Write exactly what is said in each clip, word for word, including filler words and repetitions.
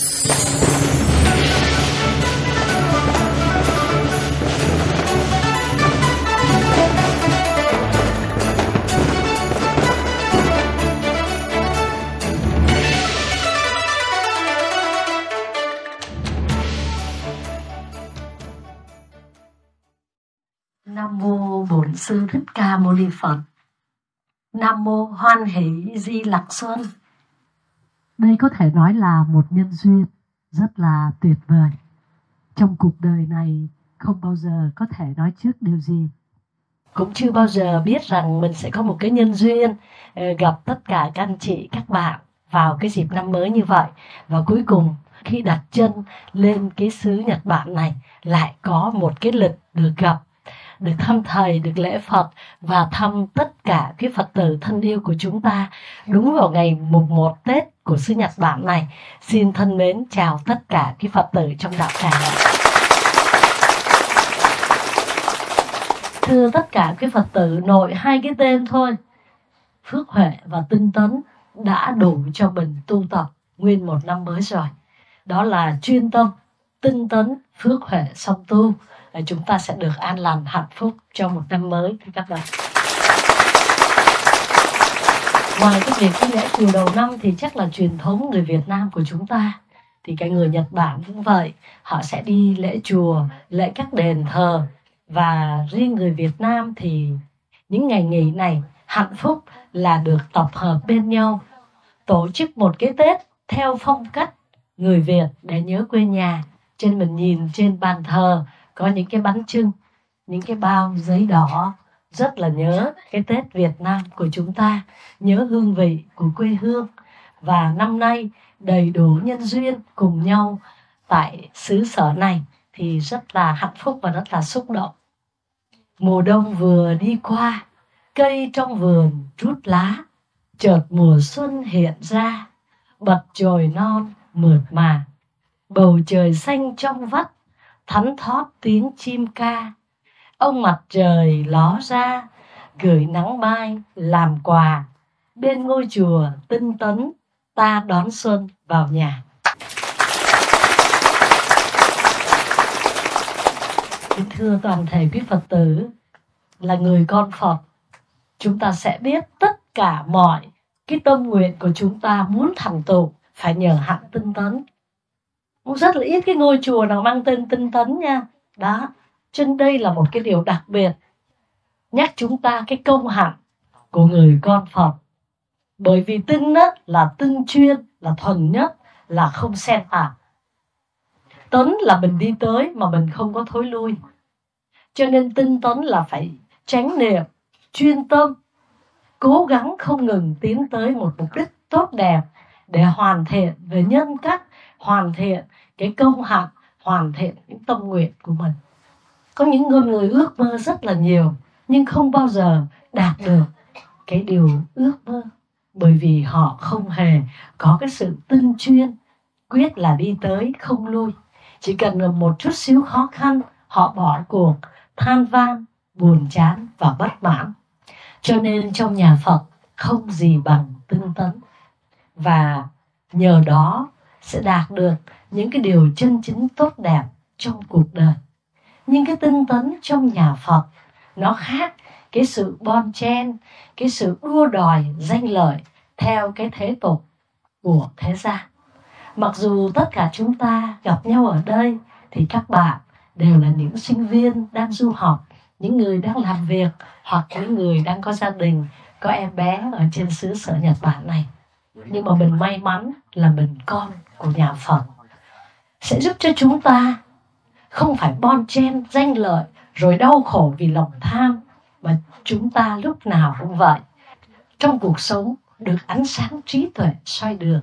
Nam mô Bổn Sư Thích Ca Mâu Ni Phật. Nam mô Hoan Hỷ Di Lặc Xuân. Đây có thể nói là một nhân duyên rất là tuyệt vời. Trong cuộc đời này không bao giờ có thể nói trước điều gì. Cũng chưa bao giờ biết rằng mình sẽ có một cái nhân duyên gặp tất cả các anh chị, các bạn vào cái dịp năm mới như vậy. Và cuối cùng khi đặt chân lên cái xứ Nhật Bản này lại có một cái lịch được gặp, được thăm Thầy, được lễ Phật và thăm tất cả cái Phật tử thân yêu của chúng ta đúng vào ngày mùng một Tết của xứ Nhật Bản này. Xin thân mến chào tất cả cái Phật tử trong đạo tràng. Thưa tất cả cái Phật tử, nội hai cái tên thôi, phước huệ và tinh tấn đã đủ cho mình tu tập nguyên một năm mới rồi. Đó là chuyên tâm, tinh tấn, phước huệ song tu. Chúng ta sẽ được an lành, hạnh phúc cho một năm mới thưa các bạn. Ngoài cái việc cái lễ chùa đầu năm thì chắc là truyền thống người Việt Nam của chúng ta, thì cái người Nhật Bản cũng vậy, họ sẽ đi lễ chùa, lễ các đền thờ. Và riêng người Việt Nam thì những ngày nghỉ này hạnh phúc là được tập hợp bên nhau, tổ chức một cái Tết theo phong cách người Việt để nhớ quê nhà. Trên mình nhìn trên bàn thờ có những cái bánh chưng, những cái bao giấy đỏ, rất là nhớ cái Tết Việt Nam của chúng ta, nhớ hương vị của quê hương. Và năm nay đầy đủ nhân duyên cùng nhau tại xứ sở này thì rất là hạnh phúc và rất là xúc động. Mùa đông vừa đi qua, cây trong vườn trút lá, chợt mùa xuân hiện ra, bật chồi non mượt mà, bầu trời xanh trong vắt, thánh thót tiếng chim ca. Ông mặt trời ló ra, gửi nắng mai làm quà, bên ngôi chùa tinh tấn ta đón xuân vào nhà. Thưa toàn thể quý Phật tử, là người con Phật, chúng ta sẽ biết tất cả mọi cái tâm nguyện của chúng ta muốn thành tựu phải nhờ hạnh tinh tấn. Cũng rất là ít cái ngôi chùa nào mang tên tinh tấn nha. Đó, trên đây là một cái điều đặc biệt nhắc chúng ta cái công hạnh của người con Phật. Bởi vì tinh đó là tinh chuyên, là thuần nhất, là không xen tạp. Tấn là mình đi tới mà mình không có thối lui. Cho nên tinh tấn là phải tránh niệm, chuyên tâm, cố gắng không ngừng tiến tới một mục đích tốt đẹp để hoàn thiện về nhân cách, hoàn thiện cái công hạnh, hoàn thiện những tâm nguyện của mình. Có những người ước mơ rất là nhiều nhưng không bao giờ đạt được cái điều ước mơ, bởi vì họ không hề có cái sự tinh chuyên, quyết là đi tới không lui. Chỉ cần một chút xíu khó khăn họ bỏ cuộc, than van, buồn chán và bất mãn. Cho nên trong nhà Phật không gì bằng tinh tấn, và nhờ đó sẽ đạt được những cái điều chân chính tốt đẹp trong cuộc đời. Nhưng cái tinh tấn trong nhà Phật nó khác cái sự bon chen, cái sự đua đòi danh lợi theo cái thế tục của thế gian. Mặc dù tất cả chúng ta gặp nhau ở đây thì các bạn đều là những sinh viên đang du học, những người đang làm việc hoặc những người đang có gia đình, có em bé ở trên xứ sở Nhật Bản này. Nhưng mà mình may mắn là mình con của nhà Phật, sẽ giúp cho chúng ta không phải bon chen danh lợi rồi đau khổ vì lòng tham, mà chúng ta lúc nào cũng vậy, trong cuộc sống được ánh sáng trí tuệ soi đường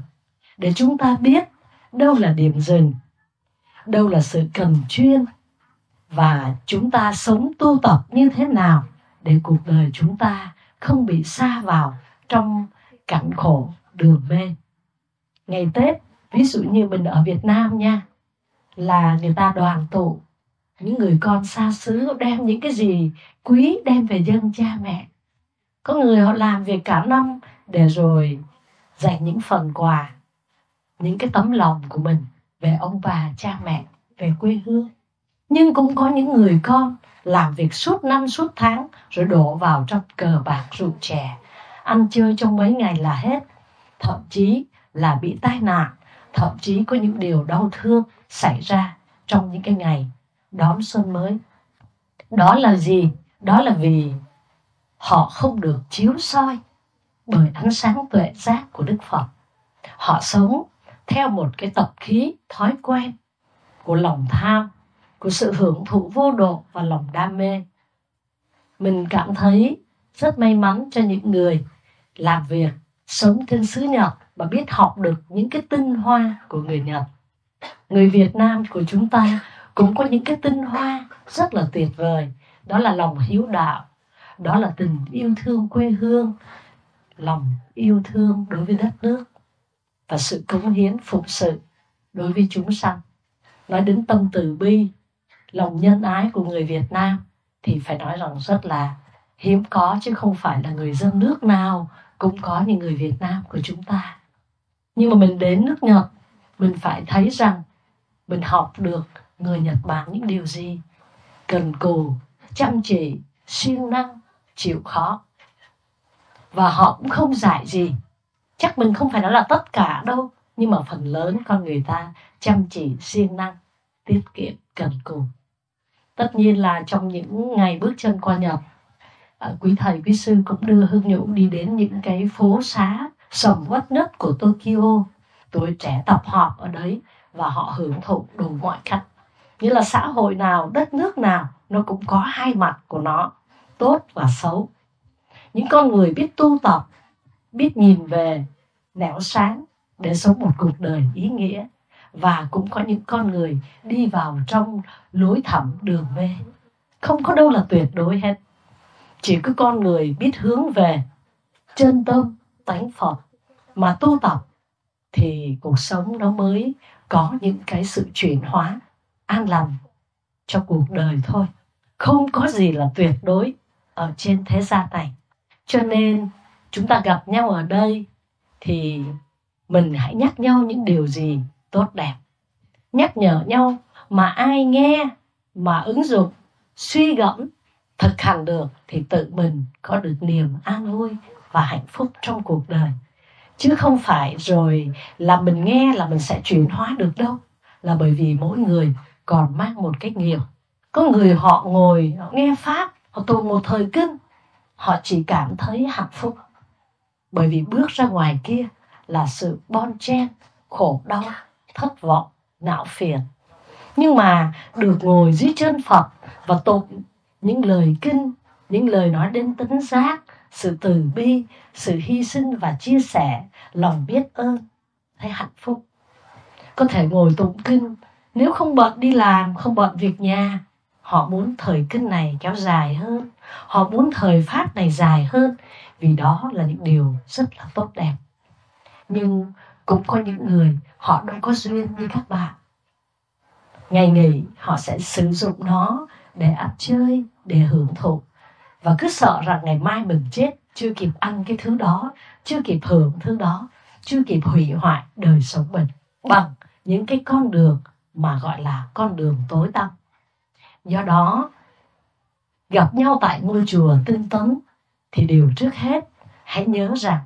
để chúng ta biết đâu là điểm dừng, đâu là sự cần chuyên, và chúng ta sống tu tập như thế nào để cuộc đời chúng ta không bị sa vào trong cảnh khổ đường mê. Ngày Tết, ví dụ như mình ở Việt Nam nha, là người ta đoàn tụ, những người con xa xứ đem những cái gì quý đem về dâng cha mẹ. Có người họ làm việc cả năm để rồi dành những phần quà. những cái tấm lòng của mình về ông bà, cha mẹ, về quê hương. Nhưng cũng có những người con làm việc suốt năm suốt tháng rồi đổ vào trong cờ bạc rượu chè, ăn chơi trong mấy ngày là hết, thậm chí là bị tai nạn, thậm chí có những điều đau thương xảy ra trong những cái ngày đón xuân mới. Đó là gì? Đó là vì họ không được chiếu soi bởi ánh sáng tuệ giác của Đức Phật. Họ sống theo một cái tập khí thói quen của lòng tham, của sự hưởng thụ vô độ và lòng đam mê. Mình cảm thấy rất may mắn cho những người làm việc, sống trên xứ Nhật và biết học được những cái tinh hoa của người Nhật. Người Việt Nam của chúng ta cũng có những cái tinh hoa rất là tuyệt vời. Đó là lòng hiếu đạo, đó là tình yêu thương quê hương, lòng yêu thương đối với đất nước và sự cống hiến phụng sự đối với chúng sanh. Nói đến tâm từ bi, lòng nhân ái của người Việt Nam thì phải nói rằng rất là hiếm có, chứ không phải là người dân nước nào cũng có như người Việt Nam của chúng ta. Nhưng mà mình đến nước Nhật, mình phải thấy rằng mình học được người Nhật Bản những điều gì: cần cù, chăm chỉ, siêng năng, chịu khó. Và họ cũng không dạy gì. Chắc mình không phải nói là tất cả đâu, nhưng mà phần lớn con người ta chăm chỉ, siêng năng, tiết kiệm, cần cù. Tất nhiên là trong những ngày bước chân qua Nhật, quý thầy, quý sư cũng đưa Hương Nhũ đi đến những cái phố xá sầm uất nhất của Tokyo. Tuổi trẻ tập họp ở đấy và họ hưởng thụ đồ ngoại khách. Nghĩa là xã hội nào, đất nước nào, nó cũng có hai mặt của nó, tốt và xấu. Những con người biết tu tập, biết nhìn về nẻo sáng để sống một cuộc đời ý nghĩa, và cũng có những con người đi vào trong lối thẳm đường mê. Không có đâu là tuyệt đối hết. Chỉ có con người biết hướng về chân tâm, tánh Phật mà tu tập thì cuộc sống nó mới có những cái sự chuyển hóa an lành cho cuộc đời thôi. Không có gì là tuyệt đối ở trên thế gian này. Cho nên chúng ta gặp nhau ở đây thì mình hãy nhắc nhau những điều gì tốt đẹp, nhắc nhở nhau mà ai nghe mà ứng dụng, suy gẫm, thực hành được thì tự mình có được niềm an vui và hạnh phúc trong cuộc đời. Chứ không phải rồi là mình nghe là mình sẽ chuyển hóa được đâu. Là bởi vì mỗi người còn mang một cái nghiệp. Có người họ ngồi, họ nghe Pháp, họ tụng một thời kinh, họ chỉ cảm thấy hạnh phúc. Bởi vì bước ra ngoài kia là sự bon chen, khổ đau, thất vọng, não phiền. Nhưng mà được ngồi dưới chân Phật và tụng những lời kinh, những lời nói đến tánh giác, sự từ bi, sự hy sinh và chia sẻ, lòng biết ơn, thấy hạnh phúc. Có thể ngồi tụng kinh, nếu không bận đi làm, không bận việc nhà, họ muốn thời kinh này kéo dài hơn, họ muốn thời Pháp này dài hơn, vì đó là những điều rất là tốt đẹp. Nhưng cũng có những người họ đâu có duyên như các bạn. Ngày nghỉ họ sẽ sử dụng nó để ăn chơi, để hưởng thụ, và cứ sợ rằng ngày mai mình chết, chưa kịp ăn cái thứ đó, chưa kịp hưởng thứ đó, chưa kịp hủy hoại đời sống mình bằng những cái con đường mà gọi là con đường tối tăm. Do đó, gặp nhau tại ngôi chùa tinh tấn thì điều trước hết hãy nhớ rằng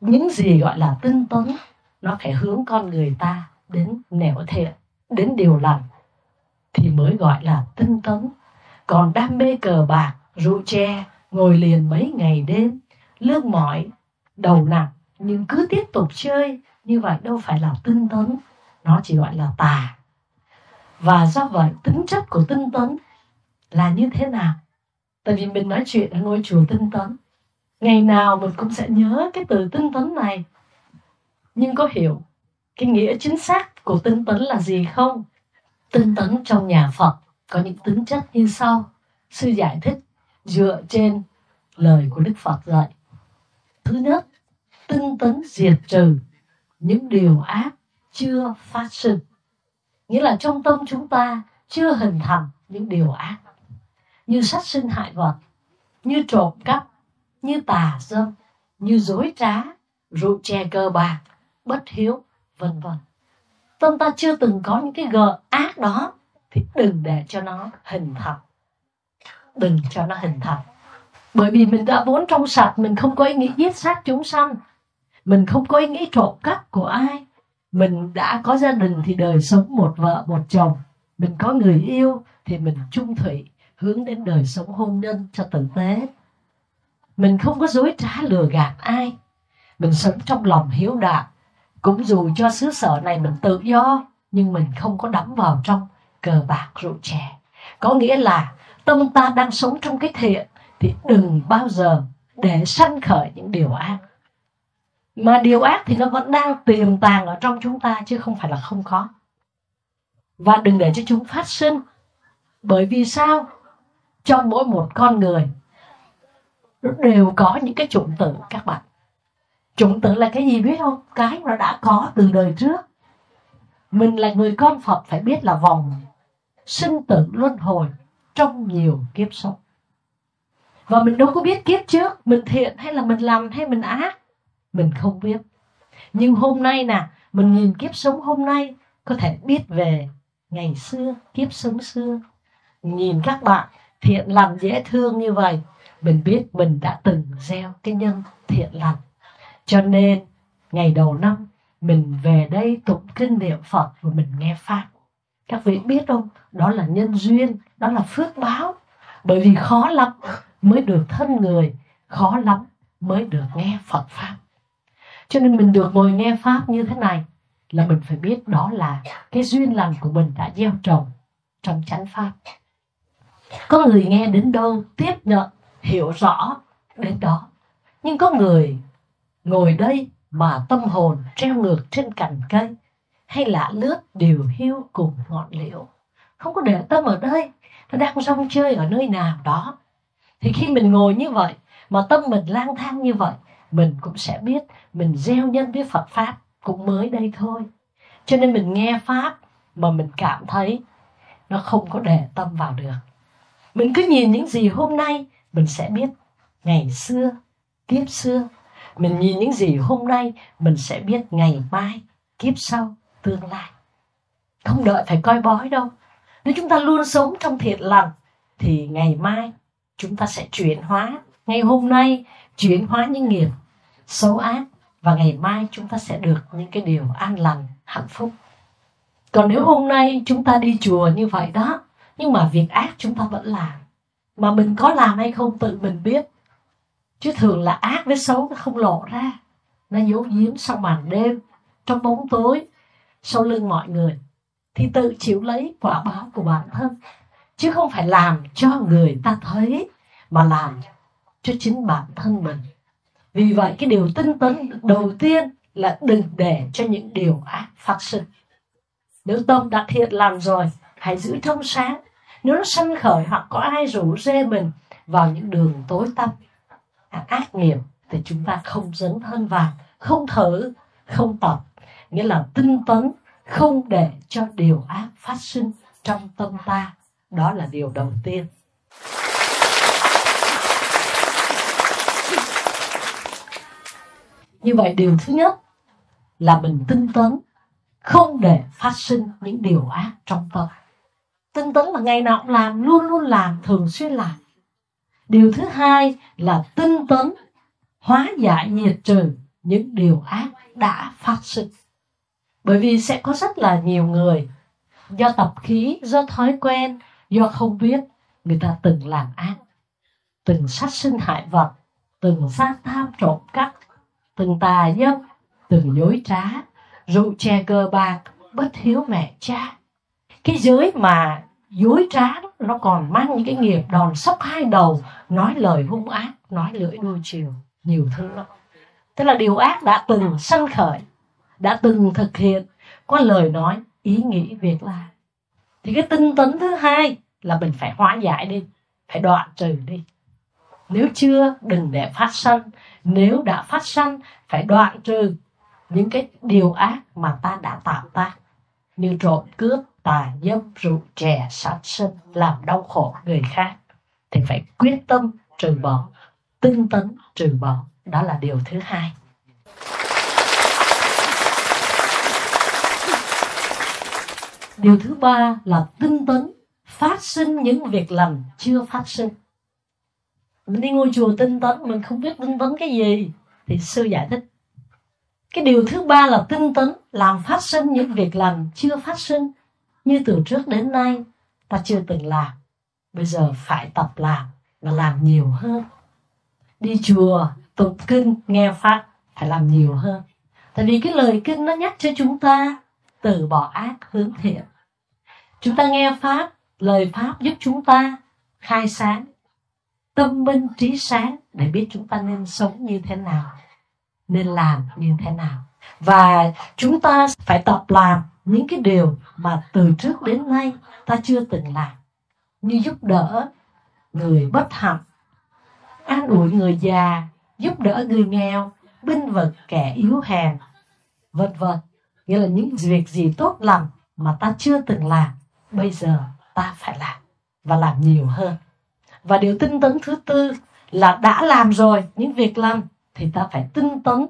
những gì gọi là tinh tấn nó phải hướng con người ta đến nẻo thiện, đến điều lành thì mới gọi là tinh tấn. Còn đam mê cờ bạc, rượu chè, ngồi liền mấy ngày đêm, lướt mỏi, đầu nặng, nhưng cứ tiếp tục chơi, như vậy đâu phải là tinh tấn, nó chỉ gọi là tà. Và do vậy, tính chất của tinh tấn là như thế nào? Tại vì mình nói chuyện ở ngôi chùa tinh tấn, ngày nào mình cũng sẽ nhớ cái từ tinh tấn này. Nhưng có hiểu cái nghĩa chính xác của tinh tấn là gì không? Tinh tấn trong nhà Phật có những tính chất như sau. Sư giải thích dựa trên lời của Đức Phật dạy. Thứ nhất, tinh tấn diệt trừ những điều ác chưa phát sinh. Nghĩa là trong tâm chúng ta chưa hình thành những điều ác, như sát sinh hại vật, như trộm cắp, như tà dâm, như dối trá, rượu chè cờ bạc, bất hiếu, vân vân. Tâm ta chưa từng có những cái gờ ác đó thì đừng để cho nó hình thành, đừng cho nó hình thành. Bởi vì mình đã vốn trong sạch, mình không có ý nghĩ giết sát chúng sanh, mình không có ý nghĩ trộm cắp của ai, mình đã có gia đình thì đời sống một vợ một chồng, mình có người yêu thì mình chung thủy hướng đến đời sống hôn nhân cho tử tế, mình không có dối trá lừa gạt ai, mình sống trong lòng hiếu đạo. Cũng dù cho xứ sở này mình tự do, nhưng mình không có đắm vào trong cờ bạc rượu chè. Có nghĩa là tâm ta đang sống trong cái thiện thì đừng bao giờ để sanh khởi những điều ác. Mà điều ác thì nó vẫn đang tiềm tàng ở trong chúng ta, chứ không phải là không có. Và đừng để cho chúng phát sinh. Bởi vì sao? Trong mỗi một con người đều có những cái chủng tử các bạn. Chủng tử là cái gì biết không? Cái nó đã có từ đời trước. Mình là người con Phật phải biết là vòng sinh tử luân hồi trong nhiều kiếp sống. Và mình đâu có biết kiếp trước mình thiện hay là mình làm hay mình ác, mình không biết. Nhưng hôm nay nè, mình nhìn kiếp sống hôm nay có thể biết về ngày xưa, kiếp sống xưa. Nhìn các bạn thiện lành dễ thương như vậy, mình biết mình đã từng gieo cái nhân thiện lành. Cho nên ngày đầu năm mình về đây tụng kinh niệm Phật và mình nghe Pháp. Các vị biết không? Đó là nhân duyên, đó là phước báo. Bởi vì khó lắm mới được thân người, khó lắm mới được nghe Phật Pháp. Cho nên mình được ngồi nghe Pháp như thế này là mình phải biết đó là cái duyên lành của mình đã gieo trồng trong chánh Pháp. Có người nghe đến đâu, tiếp nhận, hiểu rõ đến đó. Nhưng có người ngồi đây mà tâm hồn treo ngược trên cành cây, hay là lướt điều hiu cùng ngọn liễu, không có để tâm ở đây, nó đang rong chơi ở nơi nào đó. Thì khi mình ngồi như vậy mà tâm mình lang thang như vậy, mình cũng sẽ biết mình gieo nhân với Phật Pháp cũng mới đây thôi. Cho nên mình nghe Pháp mà mình cảm thấy nó không có để tâm vào được. Mình cứ nhìn những gì hôm nay, mình sẽ biết ngày xưa, kiếp xưa. Mình nhìn những gì hôm nay, mình sẽ biết ngày mai, kiếp sau, tương lai. Không đợi phải coi bói đâu. Nếu chúng ta luôn sống trong thiện lành, thì ngày mai chúng ta sẽ chuyển hóa. Ngày hôm nay chuyển hóa những nghiệp xấu ác, và ngày mai chúng ta sẽ được những cái điều an lành, hạnh phúc. Còn nếu hôm nay chúng ta đi chùa như vậy đó, nhưng mà việc ác chúng ta vẫn làm. Mà mình có làm hay không tự mình biết. Chứ thường là ác với xấu nó không lộ ra. Nó giấu giếm sau màn đêm, trong bóng tối, sau lưng mọi người. Thì tự chịu lấy quả báo của bản thân. Chứ không phải làm cho người ta thấy, mà làm cho chính bản thân mình. Vì vậy cái điều tinh tấn đầu tiên là đừng để cho những điều ác phát sinh. Nếu tâm đã thiện lành rồi, hãy giữ trong sáng. Nếu nó sanh khởi hoặc có ai rủ rê mình vào những đường tối tăm, ác nghiệp thì chúng ta không dấn thân vào, không thử, không tập. Nghĩa là tinh tấn, không để cho điều ác phát sinh trong tâm ta. Đó là điều đầu tiên. Như vậy điều thứ nhất là mình tinh tấn, không để phát sinh những điều ác trong tâm. Tinh tấn là ngày nào cũng làm, luôn luôn làm, thường xuyên làm. Điều thứ hai là tinh tấn hóa giải nhiệt trừ những điều ác đã phát sinh. Bởi vì sẽ có rất là nhiều người do tập khí, do thói quen, do không biết, người ta từng làm ác, từng sát sinh hại vật, từng sát tham trộm cắp, từng tà dâm, từng dối trá, rượu chè cờ bạc, bất hiếu mẹ cha. Cái giới mà dối trá nó còn mang những cái nghiệp đòn sóc hai đầu, nói lời hung ác, nói lưỡi đôi chiều, nhiều thứ lắm. Tức là điều ác đã từng sanh khởi, đã từng thực hiện qua lời nói, ý nghĩ, việc làm. Thì cái tinh tấn thứ hai là mình phải hóa giải đi, phải đoạn trừ đi. Nếu chưa đừng để phát sanh, nếu đã phát sanh phải đoạn trừ những cái điều ác mà ta đã tạo ra, như trộm cướp, tà dâm, rượu chè, sát sinh, làm đau khổ người khác, thì phải quyết tâm trừ bỏ, tinh tấn trừ bỏ. Đó là điều thứ hai. Điều thứ ba là tinh tấn, phát sinh những việc làm chưa phát sinh. Mình đi ngôi chùa tinh tấn, mình không biết tinh tấn cái gì, thì sư giải thích. Cái điều thứ ba là tinh tấn, làm phát sinh những việc làm chưa phát sinh. Như từ trước đến nay, ta chưa từng làm, bây giờ phải tập làm, và làm nhiều hơn. Đi chùa, tụng kinh, nghe Pháp, phải làm nhiều hơn. Tại vì cái lời kinh nó nhắc cho chúng ta từ bỏ ác hướng thiện. Chúng ta nghe Pháp, lời Pháp giúp chúng ta khai sáng, tâm minh trí sáng để biết chúng ta nên sống như thế nào, nên làm như thế nào. Và chúng ta phải tập làm những cái điều mà từ trước đến nay ta chưa từng làm, như giúp đỡ người bất hạnh, an ủi người già, giúp đỡ người nghèo, binh vực kẻ yếu hèn, vân vân. Nghĩa là những việc gì tốt lành mà ta chưa từng làm, bây giờ ta phải làm và làm nhiều hơn. Và điều tinh tấn thứ tư là đã làm rồi những việc làm thì ta phải tinh tấn,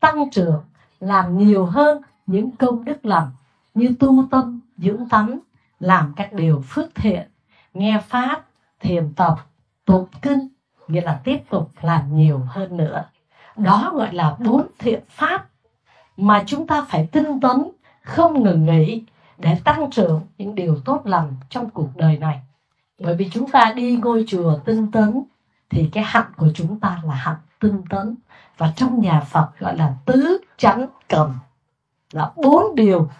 tăng trưởng, làm nhiều hơn những công đức lành như tu tâm, dưỡng tánh, làm các điều phước thiện, nghe Pháp, thiền tập, tụng kinh, nghĩa là tiếp tục làm nhiều hơn nữa. Đó gọi là bốn thiện pháp mà chúng ta phải tinh tấn, không ngừng nghỉ để tăng trưởng những điều tốt lành trong cuộc đời này. Bởi vì chúng ta đi ngôi chùa tinh tấn thì cái hạnh của chúng ta là hạnh tinh tấn, và trong nhà Phật gọi là tứ chánh cần, là bốn điều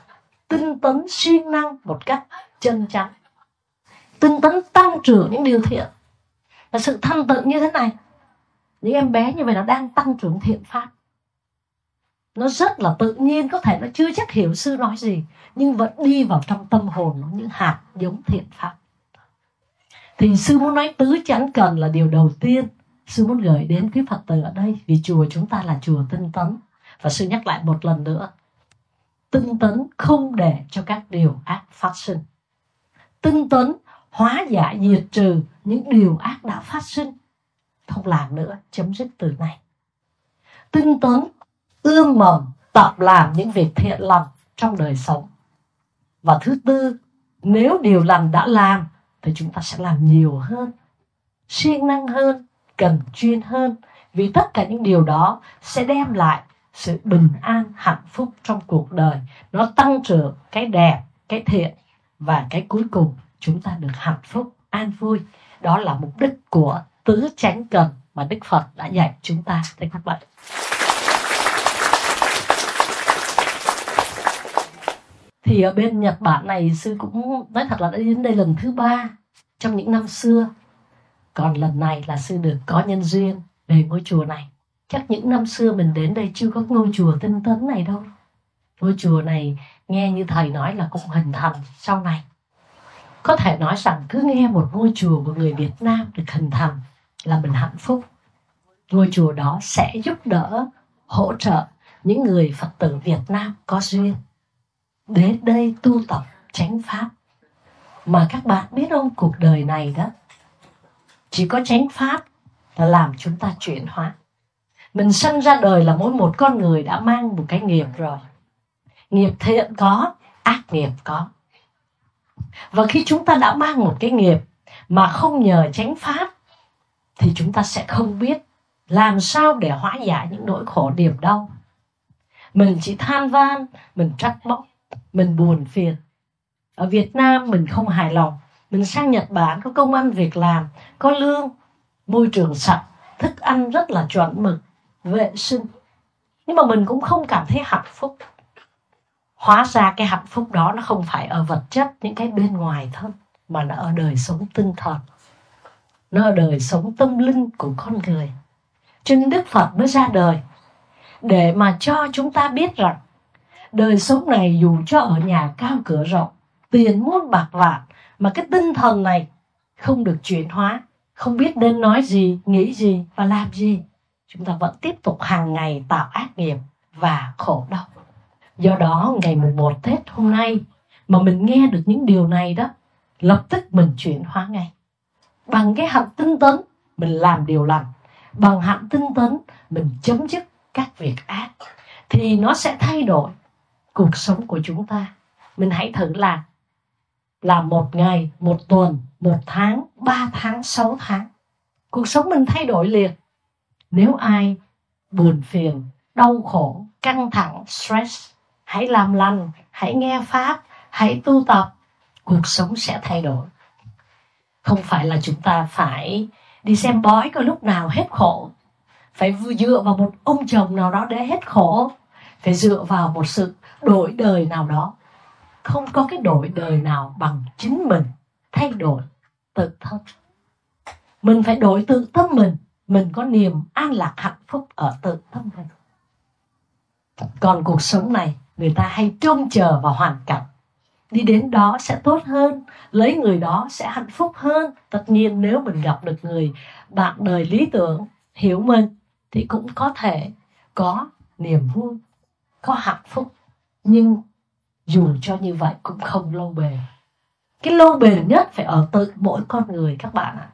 tinh tấn siêng năng một cách chân chánh, tinh tấn tăng trưởng những điều thiện. Và sự thanh tịnh như thế này, những em bé như vậy nó đang tăng trưởng thiện pháp, nó rất là tự nhiên, có thể nó chưa chắc hiểu sư nói gì, nhưng vẫn đi vào trong tâm hồn nó những hạt giống thiện pháp. Thì sư muốn nói tứ chánh cần là điều đầu tiên sư muốn gửi đến quý Phật tử ở đây, vì chùa chúng ta là chùa tinh tấn. Và sư nhắc lại một lần nữa, tinh tấn không để cho các điều ác phát sinh, tinh tấn hóa giải diệt trừ những điều ác đã phát sinh, không làm nữa, chấm dứt từ này. Tinh tấn ươm mầm tập làm những việc thiện lành trong đời sống. Và thứ tư, nếu điều lành đã làm thì chúng ta sẽ làm nhiều hơn, siêng năng hơn, cần chuyên hơn, vì tất cả những điều đó sẽ đem lại sự bình an, hạnh phúc trong cuộc đời. Nó tăng trưởng cái đẹp, cái thiện, và cái cuối cùng chúng ta được hạnh phúc, an vui. Đó là mục đích của tứ chánh cần mà Đức Phật đã dạy chúng ta. Thưa các bạn, thì ở bên Nhật Bản này, sư cũng nói thật là đã đến đây lần thứ ba trong những năm xưa. Còn lần này là sư được có nhân duyên về ngôi chùa này. Chắc những năm xưa mình đến đây chưa có ngôi chùa tinh tấn này đâu. Ngôi chùa này nghe như thầy nói là cũng hình thành sau này. Có thể nói rằng cứ nghe một ngôi chùa của người Việt Nam được hình thành là mình hạnh phúc. Ngôi chùa đó sẽ giúp đỡ, hỗ trợ những người Phật tử Việt Nam có duyên đến đây tu tập chánh pháp. Mà các bạn biết không, cuộc đời này đó, chỉ có chánh pháp là làm chúng ta chuyển hóa. Mình sinh ra đời là mỗi một con người đã mang một cái nghiệp rồi. Nghiệp thiện có, ác nghiệp có. Và khi chúng ta đã mang một cái nghiệp mà không nhờ chánh pháp thì chúng ta sẽ không biết làm sao để hóa giải những nỗi khổ niềm đau. Mình chỉ than van, mình trách móc, mình buồn phiền. Ở Việt Nam mình không hài lòng, mình sang Nhật Bản có công ăn việc làm, có lương, môi trường sạch, thức ăn rất là chuẩn mực, vệ sinh, nhưng mà mình cũng không cảm thấy hạnh phúc. Hóa ra cái hạnh phúc đó nó không phải ở vật chất, những cái bên ngoài thôi, mà nó ở đời sống tinh thần, nó ở đời sống tâm linh của con người. Cho nên Đức Phật mới ra đời để mà cho chúng ta biết rằng đời sống này dù cho ở nhà cao cửa rộng, tiền muôn bạc vạn, mà cái tinh thần này không được chuyển hóa, không biết nên nói gì, nghĩ gì và làm gì, chúng ta vẫn tiếp tục hàng ngày tạo ác nghiệp và khổ đau. Do đó ngày mùng một Tết hôm nay mà mình nghe được những điều này đó, lập tức mình chuyển hóa ngay. Bằng cái hạnh tinh tấn mình làm điều lành, bằng hạnh tinh tấn mình chấm dứt các việc ác, thì nó sẽ thay đổi cuộc sống của chúng ta. Mình hãy thử làm, là một ngày, một tuần, một tháng, ba tháng, sáu tháng. Cuộc sống mình thay đổi liệt. Nếu ai buồn phiền, đau khổ, căng thẳng, stress, hãy làm lành, hãy nghe pháp, hãy tu tập. Cuộc sống sẽ thay đổi. Không phải là chúng ta phải đi xem bói coi lúc nào hết khổ, phải dựa vào một ông chồng nào đó để hết khổ, phải dựa vào một sự đổi đời nào đó. Không có cái đổi đời nào bằng chính mình thay đổi tự thân. Mình phải đổi tự tâm mình, mình có niềm an lạc hạnh phúc ở tự tâm mình. Còn cuộc sống này, người ta hay trông chờ vào hoàn cảnh. Đi đến đó sẽ tốt hơn, lấy người đó sẽ hạnh phúc hơn. Tất nhiên nếu mình gặp được người bạn đời lý tưởng, hiểu mình, thì cũng có thể có niềm vui, có hạnh phúc. Nhưng dù cho như vậy cũng không lâu bền. Cái lâu bền nhất phải ở tự mỗi con người các bạn ạ.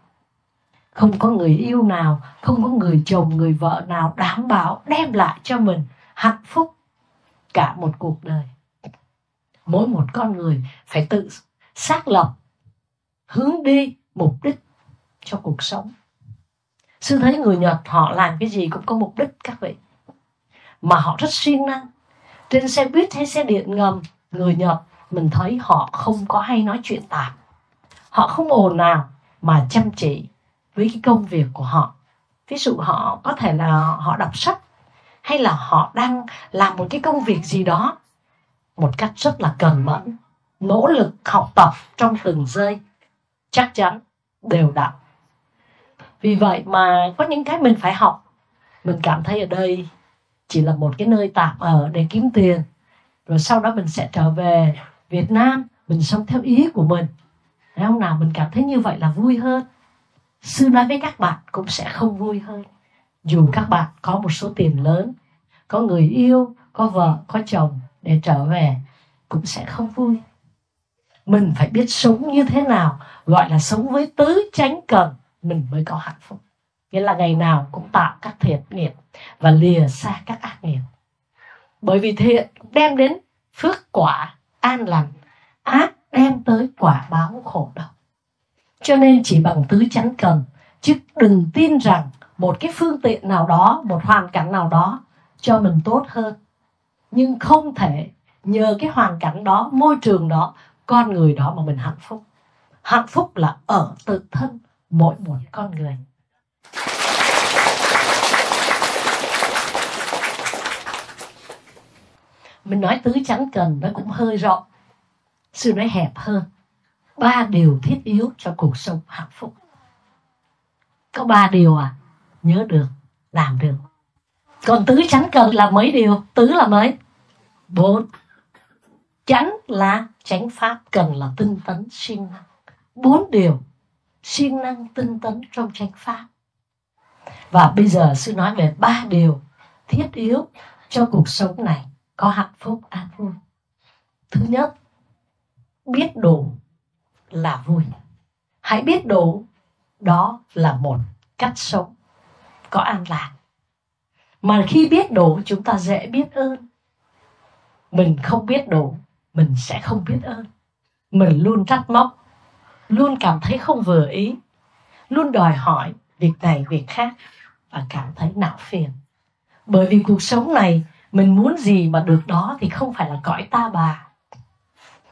Không có người yêu nào, không có người chồng, người vợ nào đảm bảo đem lại cho mình hạnh phúc cả một cuộc đời. Mỗi một con người phải tự xác lập hướng đi, mục đích cho cuộc sống. Sư thấy người Nhật họ làm cái gì cũng có mục đích các vị. Mà họ rất siêng năng. Trên xe buýt hay xe điện ngầm, người Nhật mình thấy họ không có hay nói chuyện tạp. Họ không ồn ào mà chăm chỉ với cái công việc của họ. Ví dụ họ có thể là họ đọc sách, hay là họ đang làm một cái công việc gì đó một cách rất là cần mẫn, nỗ lực học tập trong từng giây, chắc chắn đều đặn. Vì vậy mà có những cái mình phải học. Mình cảm thấy ở đây chỉ là một cái nơi tạm ở để kiếm tiền, rồi sau đó mình sẽ trở về Việt Nam, mình sống theo ý của mình. Nếu hôm nào mình cảm thấy như vậy là vui hơn. Sư nói với các bạn cũng sẽ không vui hơn. Dù các bạn có một số tiền lớn, có người yêu, có vợ, có chồng, để trở về cũng sẽ không vui. Mình phải biết sống như thế nào, gọi là sống với tứ chánh cần, mình mới có hạnh phúc. Nghĩa là ngày nào cũng tạo các thiện nghiệp và lìa xa các ác nghiệp. Bởi vì thiện đem đến phước quả an lành, ác đem tới quả báo khổ đau. Cho nên chỉ bằng tứ chánh cần, chứ đừng tin rằng một cái phương tiện nào đó, một hoàn cảnh nào đó cho mình tốt hơn. Nhưng không thể nhờ cái hoàn cảnh đó, môi trường đó, con người đó mà mình hạnh phúc. Hạnh phúc là ở tự thân mỗi một con người. Mình nói tứ chánh cần nó cũng hơi rộng. Sư nói hẹp hơn. Ba điều thiết yếu cho cuộc sống hạnh phúc. Có ba điều à? Nhớ được, làm được. Còn tứ chánh cần là mấy điều? Tứ là mấy? Bốn. Chánh là chánh pháp, cần là tinh tấn, siêng năng. Bốn điều siêng năng tinh tấn trong chánh pháp. Và bây giờ sư nói về ba điều thiết yếu cho cuộc sống này có hạnh phúc an vui. Thứ nhất, biết đủ là vui. Hãy biết đủ, đó là một cách sống có an lạc. Mà khi biết đủ chúng ta dễ biết ơn. Mình không biết đủ, mình sẽ không biết ơn. Mình luôn trách móc, luôn cảm thấy không vừa ý, luôn đòi hỏi việc này việc khác và cảm thấy não phiền. Bởi vì cuộc sống này mình muốn gì mà được đó thì không phải là cõi ta bà.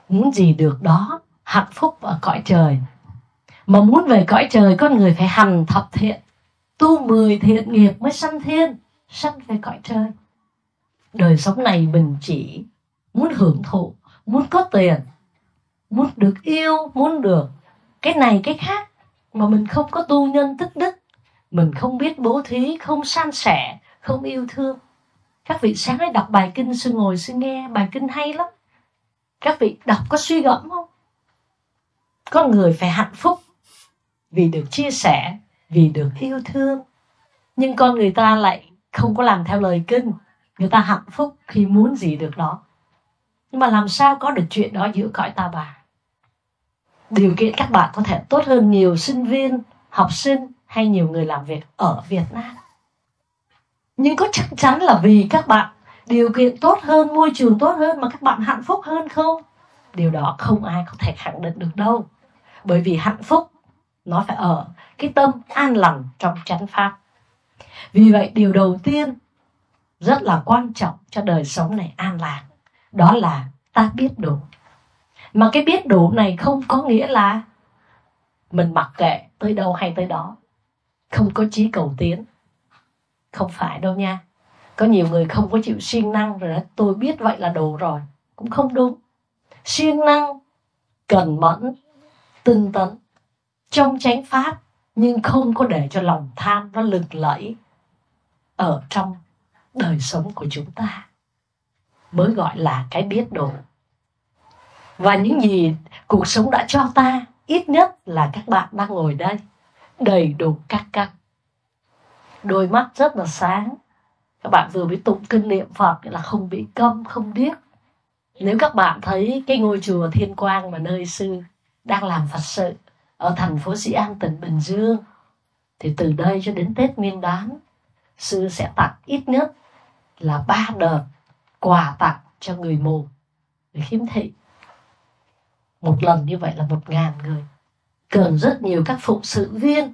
Muốn gì được đó, hạnh phúc ở cõi trời. Mà muốn về cõi trời con người phải hành thập thiện, tu mười thiện nghiệp mới sanh thiên, sanh về cõi trời. Đời sống này mình chỉ muốn hưởng thụ, muốn có tiền, muốn được yêu, muốn được cái này cái khác, mà mình không có tu nhân tích đức, mình không biết bố thí, không san sẻ, không yêu thương. Các vị sáng nay đọc bài kinh, sư ngồi sư nghe bài kinh hay lắm. Các vị đọc có suy gẫm không? Con người phải hạnh phúc vì được chia sẻ, vì được yêu thương. Nhưng con người ta lại không có làm theo lời kinh. Người ta hạnh phúc khi muốn gì được đó. Nhưng mà làm sao có được chuyện đó giữa cõi ta bà? Điều kiện các bạn có thể tốt hơn nhiều sinh viên, học sinh hay nhiều người làm việc ở Việt Nam. Nhưng có chắc chắn là vì các bạn điều kiện tốt hơn, môi trường tốt hơn mà các bạn hạnh phúc hơn không? Điều đó không ai có thể khẳng định được đâu. Bởi vì hạnh phúc nó phải ở cái tâm an lành trong chánh pháp. Vì vậy điều đầu tiên rất là quan trọng cho đời sống này an lạc, đó là ta biết đủ. Mà cái biết đủ này không có nghĩa là mình mặc kệ tới đâu hay tới đó, không có chí cầu tiến. Không phải đâu nha. Có nhiều người không có chịu siêng năng rồi đó, tôi biết vậy là đủ rồi. Cũng không đúng. Siêng năng, cần mẫn, tinh tấn trong chánh pháp, nhưng không có để cho lòng tham nó lừng lẫy ở trong đời sống của chúng ta, mới gọi là cái biết đủ. Và những gì cuộc sống đã cho ta, ít nhất là các bạn đang ngồi đây, đầy đủ các căn, đôi mắt rất là sáng. Các bạn vừa mới tụng kinh niệm Phật là không bị câm, không điếc. Nếu các bạn thấy cái ngôi chùa Thiên Quang mà nơi sư đang làm Phật sự ở thành phố Dĩ An, tỉnh Bình Dương, thì từ đây cho đến Tết Nguyên Đán, sư sẽ tặng ít nhất là ba đợt quà tặng cho người mù, người khiếm thị. Một lần như vậy là một ngàn người. Cần rất nhiều các phụng sự viên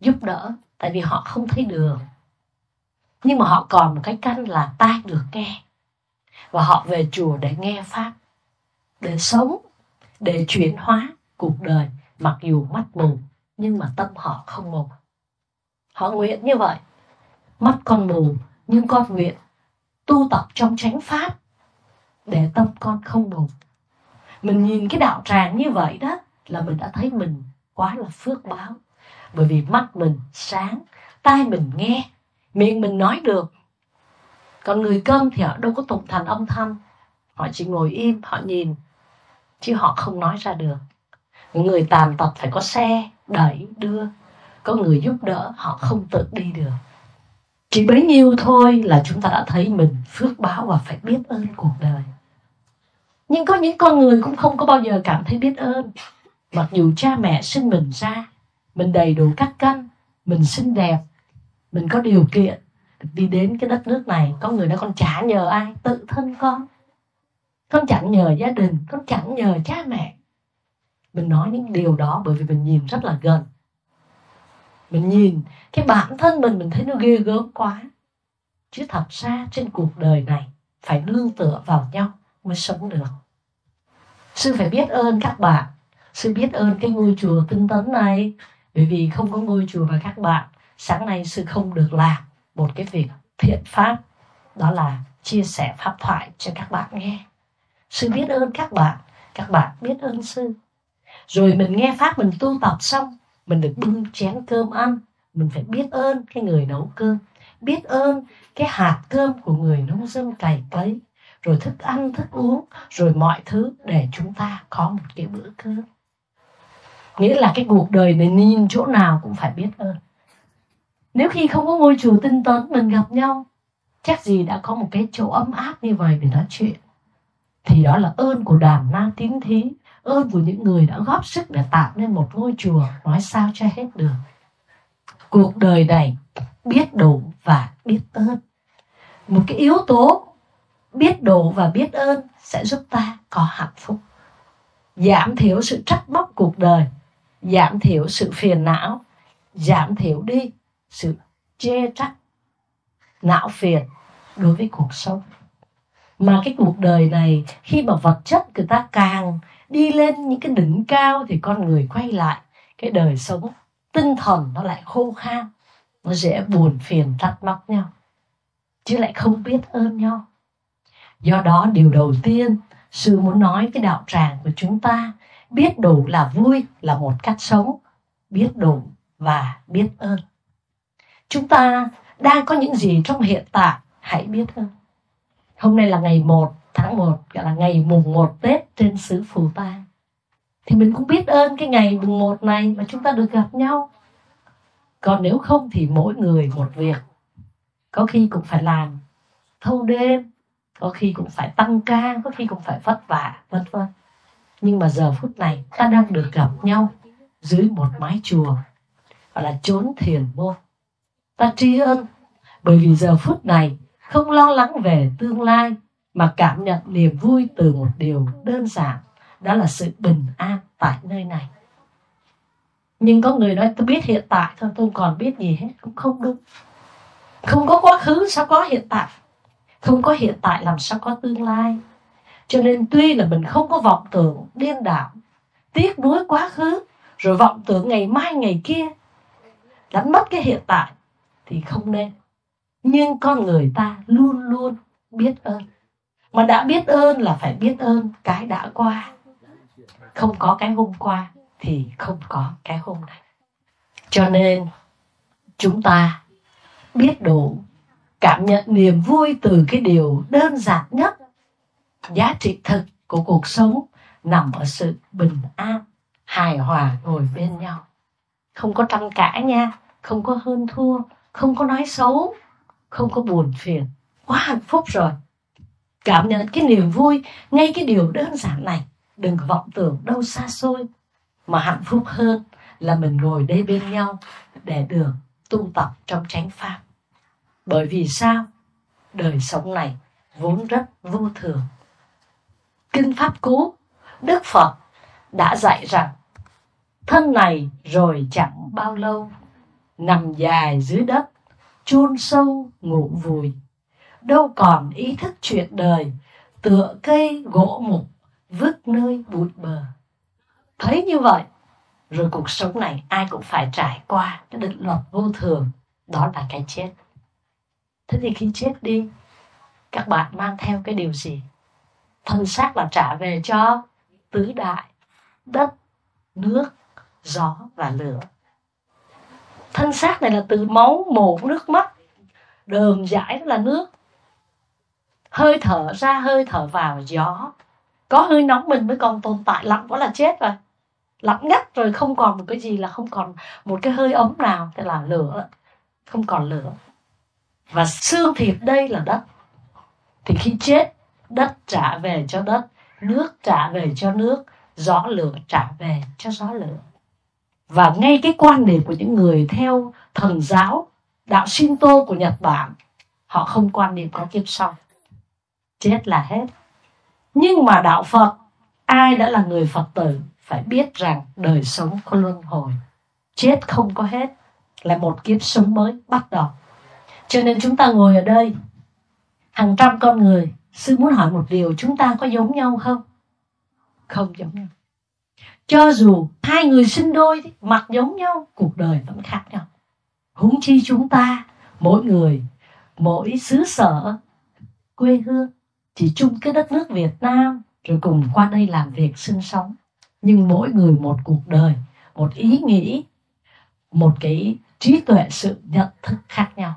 giúp đỡ, tại vì họ không thấy đường. Nhưng mà họ còn một cái căn là tai được nghe. Và họ về chùa để nghe Pháp, để sống, để chuyển hóa cuộc đời. Mặc dù mắt mù, nhưng mà tâm họ không mù. Họ nguyện như vậy. Mắt con mù, nhưng con nguyện tu tập trong chánh pháp để tâm con không mù. Mình nhìn cái đạo tràng như vậy đó là mình đã thấy mình quá là phước báo. Bởi vì mắt mình sáng, tai mình nghe, miệng mình nói được. Còn người câm thì họ đâu có tụng thành âm thanh. Họ chỉ ngồi im, họ nhìn, chứ họ không nói ra được. Người tàn tật phải có xe đẩy đưa, có người giúp đỡ, họ không tự đi được. Chỉ bấy nhiêu thôi là chúng ta đã thấy mình phước báo và phải biết ơn cuộc đời. Nhưng có những con người cũng không có bao giờ cảm thấy biết ơn. Mặc dù cha mẹ sinh mình ra, mình đầy đủ các căn, mình xinh đẹp, mình có điều kiện đi đến cái đất nước này, có người nói con chả nhờ ai, tự thân con. Con chẳng nhờ gia đình, con chẳng nhờ cha mẹ. Mình nói những điều đó bởi vì mình nhìn rất là gần. Mình nhìn cái bản thân mình, mình thấy nó ghê gớm quá. Chứ thật ra trên cuộc đời này phải nương tựa vào nhau mới sống được. Sư phải biết ơn các bạn. Sư biết ơn cái ngôi chùa tinh tấn này. Bởi vì không có ngôi chùa và các bạn, sáng nay sư không được làm một cái việc thiện pháp, đó là chia sẻ pháp thoại cho các bạn nghe. Sư biết ơn các bạn, các bạn biết ơn sư. Rồi mình nghe pháp, mình tu tập xong, mình được bưng chén cơm ăn, mình phải biết ơn cái người nấu cơm, biết ơn cái hạt cơm của người nông dân cày cấy, rồi thức ăn, thức uống, rồi mọi thứ để chúng ta có một cái bữa cơm. Nghĩa là cái cuộc đời này nhìn chỗ nào cũng phải biết ơn. Nếu khi không có ngôi chùa tinh tấn, mình gặp nhau, chắc gì đã có một cái chỗ ấm áp như vậy để nói chuyện. Thì đó là ơn của đàn na tín thí, ơn của những người đã góp sức để tạo nên một ngôi chùa, nói sao cho hết được. Cuộc đời này biết đủ và biết ơn. Một cái yếu tố biết đủ và biết ơn sẽ giúp ta có hạnh phúc, giảm thiểu sự trách móc cuộc đời, giảm thiểu sự phiền não, giảm thiểu đi sự chê trách, não phiền đối với cuộc sống. Mà cái cuộc đời này, khi mà vật chất người ta càng đi lên những cái đỉnh cao, thì con người quay lại cái đời sống tinh thần nó lại khô khan, nó dễ buồn phiền trách móc nhau, chứ lại không biết ơn nhau. Do đó điều đầu tiên sư muốn nói cái đạo tràng của chúng ta, biết đủ là vui, là một cách sống, biết đủ và biết ơn. Chúng ta đang có những gì trong hiện tại, hãy biết ơn. Hôm nay là ngày một tháng một, gọi là ngày mùng một Tết trên xứ Phù Tang. Thì mình cũng biết ơn cái ngày mùng một này mà chúng ta được gặp nhau. Còn nếu không thì mỗi người một việc. Có khi cũng phải làm thâu đêm, có khi cũng phải tăng ca, có khi cũng phải vất vả, vân vân. Nhưng mà giờ phút này ta đang được gặp nhau dưới một mái chùa, gọi là chốn thiền môn. Ta tri ân, bởi vì giờ phút này không lo lắng về tương lai, mà cảm nhận niềm vui từ một điều đơn giản, đó là sự bình an tại nơi này. Nhưng có người nói tôi biết hiện tại thôi, tôi không còn biết gì hết. Cũng không đúng. Không có quá khứ sao có hiện tại, không có hiện tại làm sao có tương lai. Cho nên tuy là mình không có vọng tưởng điên đảo, tiếc nuối quá khứ, rồi vọng tưởng ngày mai ngày kia, đánh mất cái hiện tại thì không nên. Nhưng con người ta luôn luôn biết ơn. Mà đã biết ơn là phải biết ơn cái đã qua. Không có cái hôm qua thì không có cái hôm nay. Cho nên chúng ta biết đủ, cảm nhận niềm vui từ cái điều đơn giản nhất. Giá trị thực của cuộc sống nằm ở sự bình an, hài hòa ngồi bên nhau. Không có tranh cãi nha, không có hơn thua, không có nói xấu, không có buồn phiền. Quá hạnh phúc rồi. Cảm nhận cái niềm vui, ngay cái điều đơn giản này. Đừng vọng tưởng đâu xa xôi. Mà hạnh phúc hơn là mình ngồi đây bên nhau để được tu tập trong chánh pháp. Bởi vì sao? Đời sống này vốn rất vô thường. Kinh Pháp Cú, Đức Phật đã dạy rằng thân này rồi chẳng bao lâu, nằm dài dưới đất, chôn sâu ngủ vùi. Đâu còn ý thức chuyện đời, tựa cây gỗ mục, vứt nơi bụi bờ. Thấy như vậy, rồi cuộc sống này ai cũng phải trải qua cái định luật vô thường, đó là cái chết. Thế thì khi chết đi, các bạn mang theo cái điều gì? Thân xác là trả về cho tứ đại, đất, nước, gió và lửa. Thân xác này là từ máu, mồ, nước mắt, đờm dãi là nước. Hơi thở ra, hơi thở vào, gió. Có hơi nóng mình mới còn tồn tại, lạnh quá là chết rồi. Lạnh ngắt rồi, không còn một cái gì, là không còn một cái hơi ấm nào, thế là lửa, không còn lửa. Và xương thịt đây là đất. Thì khi chết, đất trả về cho đất, nước trả về cho nước, gió lửa trả về cho gió lửa. Và ngay cái quan điểm của những người theo thần giáo, đạo Shinto của Nhật Bản, họ không quan niệm có kiếp sau. Chết là hết. Nhưng mà đạo Phật, ai đã là người Phật tử phải biết rằng đời sống có luân hồi. Chết không có hết, là một kiếp sống mới bắt đầu. Cho nên chúng ta ngồi ở đây, hàng trăm con người, sư muốn hỏi một điều, chúng ta có giống nhau không? Không giống nhau. Cho dù hai người sinh đôi, mặt giống nhau, cuộc đời vẫn khác nhau. Huống chi chúng ta, mỗi người, mỗi xứ sở, quê hương, chỉ chung cái đất nước Việt Nam, rồi cùng qua đây làm việc sinh sống. Nhưng mỗi người một cuộc đời, một ý nghĩ, một cái trí tuệ sự nhận thức khác nhau.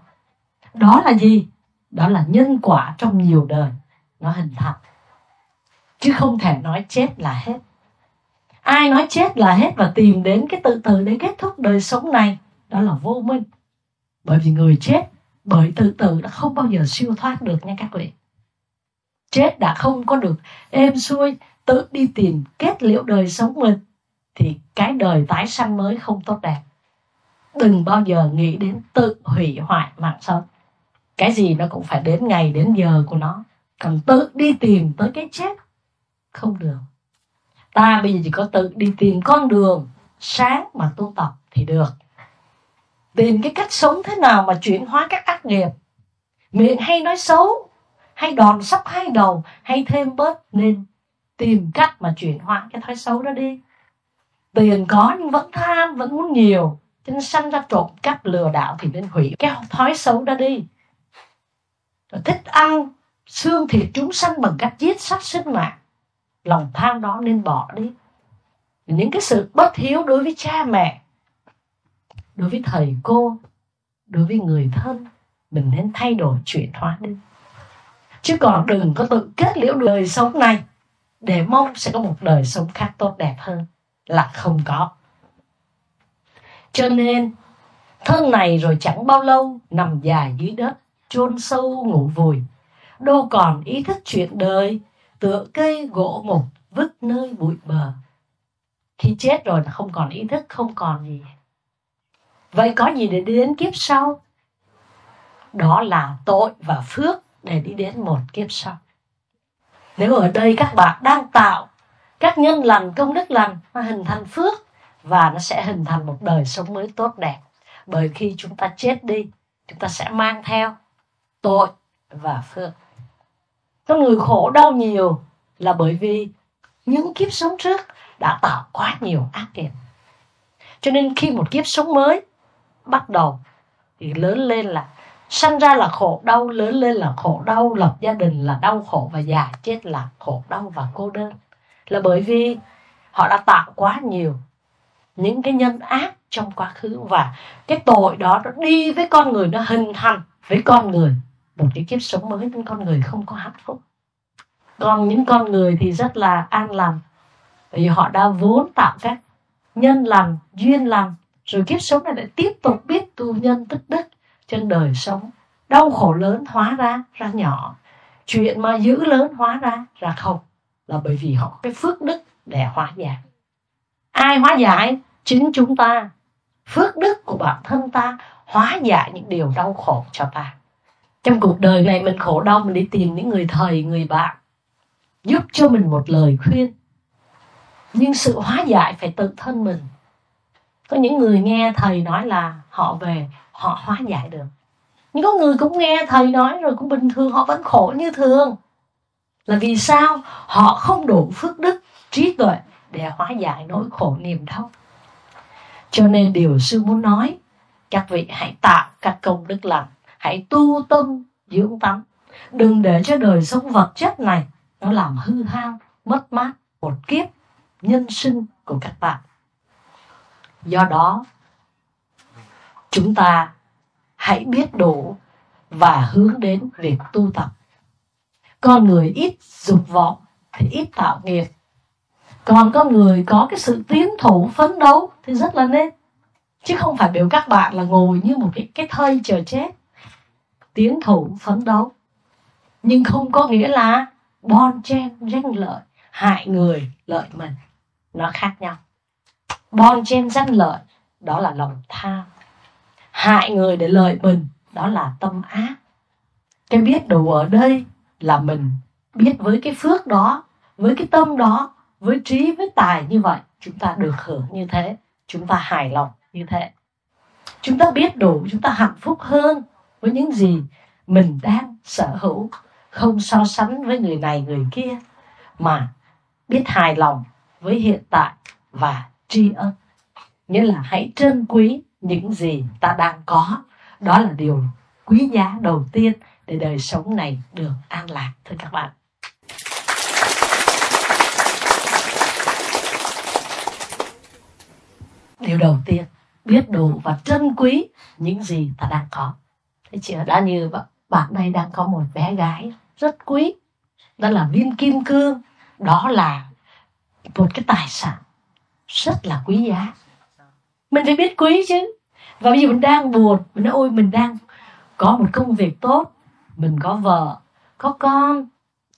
Đó là gì? Đó là nhân quả trong nhiều đời nó hình thành. Chứ không thể nói chết là hết. Ai nói chết là hết và tìm đến cái tự tử để kết thúc đời sống này, đó là vô minh. Bởi vì người chết bởi tự tử đã không bao giờ siêu thoát được nha các vị. Chết đã không có được êm xuôi, tự đi tìm kết liễu đời sống mình, thì cái đời tái sanh mới không tốt đẹp. Đừng bao giờ nghĩ đến tự hủy hoại mạng sống. Cái gì nó cũng phải đến ngày, đến giờ của nó. Còn tự đi tìm tới cái chết, không được. Ta bây giờ chỉ có tự đi tìm con đường sáng mà tu tập thì được. Tìm cái cách sống thế nào mà chuyển hóa các ác nghiệp. Miệng hay nói xấu, hay đòn sóc hai đầu, hay thêm bớt. Nên tìm cách mà chuyển hóa cái thói xấu đó đi. Tiền có nhưng vẫn tham, vẫn muốn nhiều. Cho nên sanh ra trộm cắp lừa đảo thì nên hủy cái thói xấu đó đi. Rồi thích ăn xương thịt chúng sanh bằng cách giết sát sinh mạng. Lòng tham đó nên bỏ đi. Những cái sự bất hiếu đối với cha mẹ, đối với thầy cô, đối với người thân, mình nên thay đổi chuyển hóa đi. Chứ còn đừng có tự kết liễu đời sống này để mong sẽ có một đời sống khác tốt đẹp hơn, là không có. Cho nên thân này rồi chẳng bao lâu, nằm dài dưới đất, chôn sâu ngủ vùi. Đâu còn ý thức chuyện đời, tựa cây gỗ mục, vứt nơi bụi bờ. Khi chết rồi là không còn ý thức, không còn gì. Vậy có gì để đi đến kiếp sau? Đó là tội và phước để đi đến một kiếp sau. Nếu ở đây các bạn đang tạo các nhân lành, công đức lành nó hình thành phước, và nó sẽ hình thành một đời sống mới tốt đẹp. Bởi khi chúng ta chết đi, chúng ta sẽ mang theo tội và phước. Con người khổ đau nhiều là bởi vì những kiếp sống trước đã tạo quá nhiều ác nghiệp. Cho nên khi một kiếp sống mới bắt đầu thì lớn lên là sanh ra là khổ đau, lớn lên là khổ đau, lập gia đình là đau khổ, và già chết là khổ đau và cô đơn. Là bởi vì họ đã tạo quá nhiều những cái nhân ác trong quá khứ, và cái tội đó nó đi với con người, nó hình thành với con người một cái kiếp sống mới, nên con người không có hạnh phúc. Còn những con người thì rất là an lành, vì họ đã vốn tạo các nhân lành, duyên lành, rồi kiếp sống này lại tiếp tục biết tu nhân tích đức, trên đời sống đau khổ lớn hóa ra ra nhỏ, chuyện mà giữ lớn hóa ra ra không, là bởi vì họ cái phước đức để hóa giải. Ai hóa giải? Chính chúng ta. Phước đức của bản thân ta hóa giải những điều đau khổ cho ta. Trong cuộc đời này mình khổ đau, mình đi tìm những người thầy, người bạn giúp cho mình một lời khuyên. Nhưng sự hóa giải phải tự thân mình. Có những người nghe thầy nói là họ về, họ hóa giải được. Nhưng có người cũng nghe thầy nói rồi cũng bình thường, họ vẫn khổ như thường. Là vì sao? Họ không đủ phước đức, trí tuệ để hóa giải nỗi khổ niềm đau. Cho nên điều sư muốn nói, các vị hãy tạo các công đức lành, hãy tu tâm dưỡng tánh, đừng để cho đời sống vật chất này nó làm hư hao, mất mát một kiếp nhân sinh của các bạn. Do đó, chúng ta hãy biết đủ và hướng đến việc tu tập. Con người ít dục vọng thì ít tạo nghiệp. Còn con người có cái sự tiến thủ phấn đấu thì rất là nên. Chứ không phải biểu các bạn là ngồi như một cái, cái thây chờ chết. Tiến thủ phấn đấu, nhưng không có nghĩa là bon chen danh lợi, hại người lợi mình. Nó khác nhau. Bon chen danh lợi, đó là lòng tham. Hại người để lợi mình, đó là tâm ác. Cái biết đủ ở đây là mình biết với cái phước đó, với cái tâm đó, với trí, với tài như vậy, chúng ta được hưởng như thế, chúng ta hài lòng như thế. Chúng ta biết đủ, chúng ta hạnh phúc hơn với những gì mình đang sở hữu, không so sánh với người này người kia, mà biết hài lòng với hiện tại và tri ân. Nghĩa là hãy trân quý những gì ta đang có. Đó là điều quý giá đầu tiên để đời sống này được an lạc, thưa các bạn. Điều đầu tiên, biết đủ và trân quý những gì ta đang có. Thế chị đã như bạn này đang có một bé gái rất quý, đó là viên kim cương, đó là một cái tài sản rất là quý giá. Mình phải biết quý chứ. Và bây giờ mình đang buồn, mình nói ôi mình đang có một công việc tốt, mình có vợ, có con,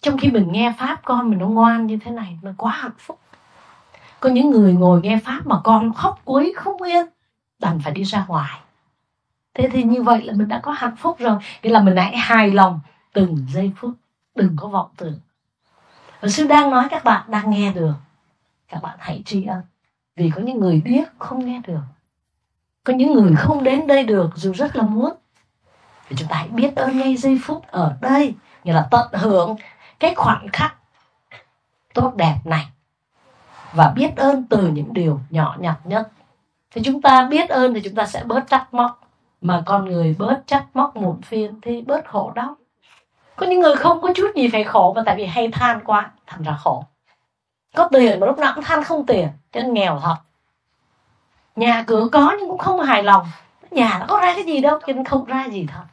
trong khi mình nghe pháp con mình nó ngoan như thế này, mình quá hạnh phúc. Có những người ngồi nghe pháp mà con khóc quấy không yên, đành phải đi ra ngoài. Thế thì như vậy là mình đã có hạnh phúc rồi. Nghĩa là mình hãy hài lòng từng giây phút, đừng có vọng tưởng. Và sư đang nói các bạn đang nghe được, các bạn hãy tri ân. Vì có những người biết không nghe được, có những người không đến đây được dù rất là muốn. Thì chúng ta hãy biết ơn ngay giây phút ở đây, nghĩa là tận hưởng cái khoảnh khắc tốt đẹp này, và biết ơn từ những điều nhỏ nhặt nhất. Thì chúng ta biết ơn thì chúng ta sẽ bớt trách móc, mà con người bớt trách móc muộn phiền thì bớt khổ đau. Có những người không có chút gì phải khổ, mà tại vì hay than quá thành ra khổ. Có tiền mà lúc nào cũng than không tiền, cho nên nghèo thật. Nhà cửa có nhưng cũng không hài lòng, nhà nó có ra cái gì đâu, cho nên không ra gì thật.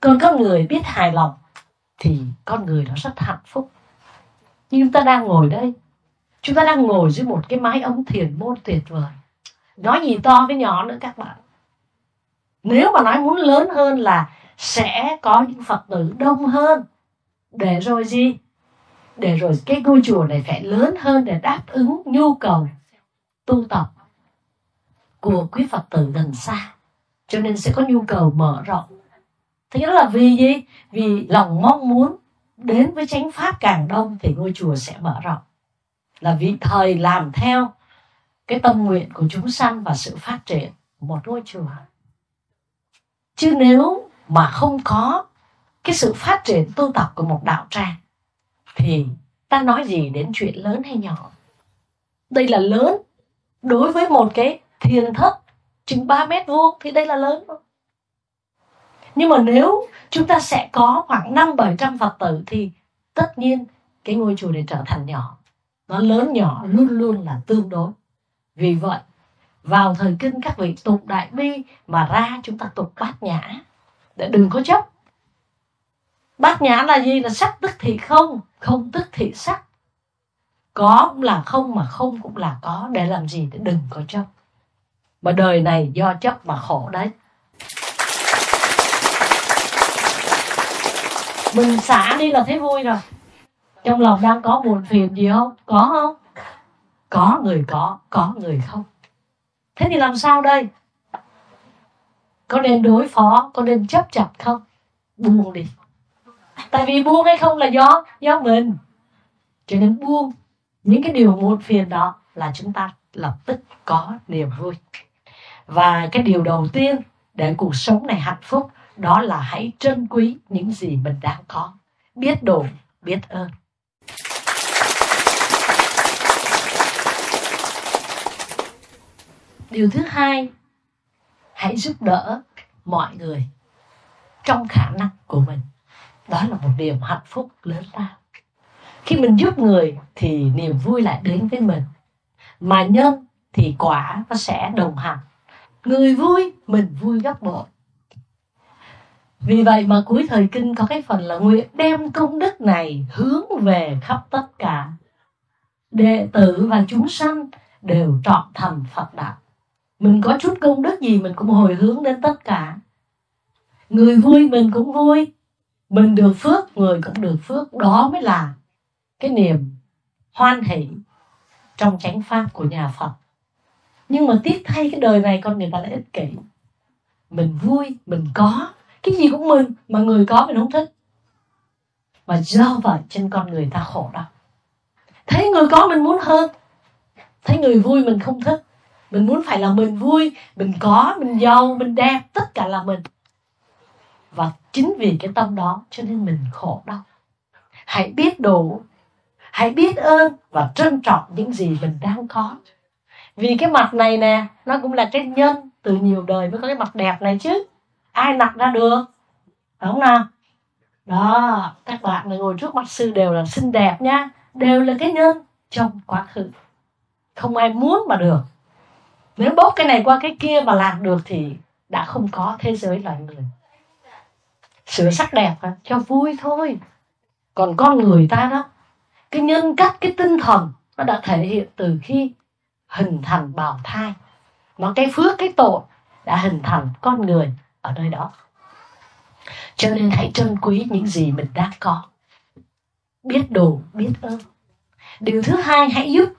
Còn con người biết hài lòng thì con người nó rất hạnh phúc. Nhưng chúng ta đang ngồi đây, chúng ta đang ngồi dưới một cái mái ấm thiền môn tuyệt vời. Nói gì to với nhỏ nữa các bạn. Nếu mà nói muốn lớn hơn là sẽ có những Phật tử đông hơn. Để rồi gì? Để rồi cái ngôi chùa này phải lớn hơn để đáp ứng nhu cầu tu tập của quý Phật tử gần xa. Cho nên sẽ có nhu cầu mở rộng. Thế đó là vì gì? Vì lòng mong muốn đến với chánh pháp càng đông thì ngôi chùa sẽ mở rộng. là vì thời làm theo cái tâm nguyện của chúng sanh và sự phát triển của một ngôi chùa. Chứ nếu mà không có cái sự phát triển tu tập của một đạo tràng thì ta nói gì đến chuyện lớn hay nhỏ. Đây là lớn. Đối với một cái thiền thất chừng ba mét vuông thì đây là lớn. Nhưng mà nếu chúng ta sẽ có khoảng năm bảy trăm Phật tử thì tất nhiên cái ngôi chùa này trở thành nhỏ. Nó lớn nhỏ luôn luôn là tương đối. Vì vậy vào thời kinh các vị tục đại bi mà ra chúng ta tục bát nhã, để đừng có chấp. Bát nhã là gì? Là sắc tức thị không, không tức thị sắc. Có cũng là không mà không cũng là có. Để làm gì? Để đừng có chấp. Mà đời này do chấp mà khổ đấy. Mình xả đi là thấy vui rồi. Trong lòng đang có buồn phiền gì không? Có không? Có người có, có người không. Thế thì làm sao đây? Có nên đối phó, có nên chấp chặt không? Buông đi. Tại vì buông hay không là do do mình. Cho nên buông những cái điều muộn phiền đó là chúng ta lập tức có niềm vui. Và cái điều đầu tiên để cuộc sống này hạnh phúc đó là hãy trân quý những gì mình đang có. Biết đủ, biết ơn. Điều thứ hai, hãy giúp đỡ mọi người trong khả năng của mình. Đó là một niềm hạnh phúc lớn lao. Khi mình giúp người thì niềm vui lại đến với mình. Mà nhân thì quả nó sẽ đồng hành. Người vui, mình vui gấp bội. Vì vậy mà cuối thời kinh có cái phần là nguyện đem công đức này hướng về khắp tất cả. Đệ tử và chúng sanh đều trọn thành Phật đạo. Mình có chút công đức gì mình cũng hồi hướng đến tất cả. Người vui mình cũng vui. Mình được phước, người cũng được phước. Đó mới là cái niềm hoan hỷ trong chánh pháp của nhà Phật. Nhưng mà tiếc thay cái đời này con người ta lại ích kỷ. Mình vui, mình có. Cái gì cũng mình, mà người có mình không thích. Mà do vậy trên con người ta khổ đó. Thấy người có mình muốn hơn. Thấy người vui mình không thích. Mình muốn phải là mình vui, mình có, mình giàu, mình đẹp. Tất cả là mình. Và chính vì cái tâm đó cho nên mình khổ đau. Hãy biết đủ, hãy biết ơn và trân trọng những gì mình đang có. Vì cái mặt này nè, nó cũng là cái nhân từ nhiều đời mới có cái mặt đẹp này chứ. Ai nặt ra được, đúng không nào? Đó, các bạn ngồi trước mặt sư đều là xinh đẹp nha. Đều là cái nhân trong quá khứ. Không ai muốn mà được. Nếu bốc cái này qua cái kia mà làm được thì đã không có thế giới loài người. Sửa sắc đẹp hả? Cho vui thôi. Còn con người ta đó, cái nhân cách, cái tinh thần nó đã thể hiện từ khi hình thành bào thai. Nó cái phước, cái tội đã hình thành con người ở nơi đó. Cho nên hãy trân quý những gì mình đang có. Biết đủ, biết ơn. Điều thứ hai, hãy giúp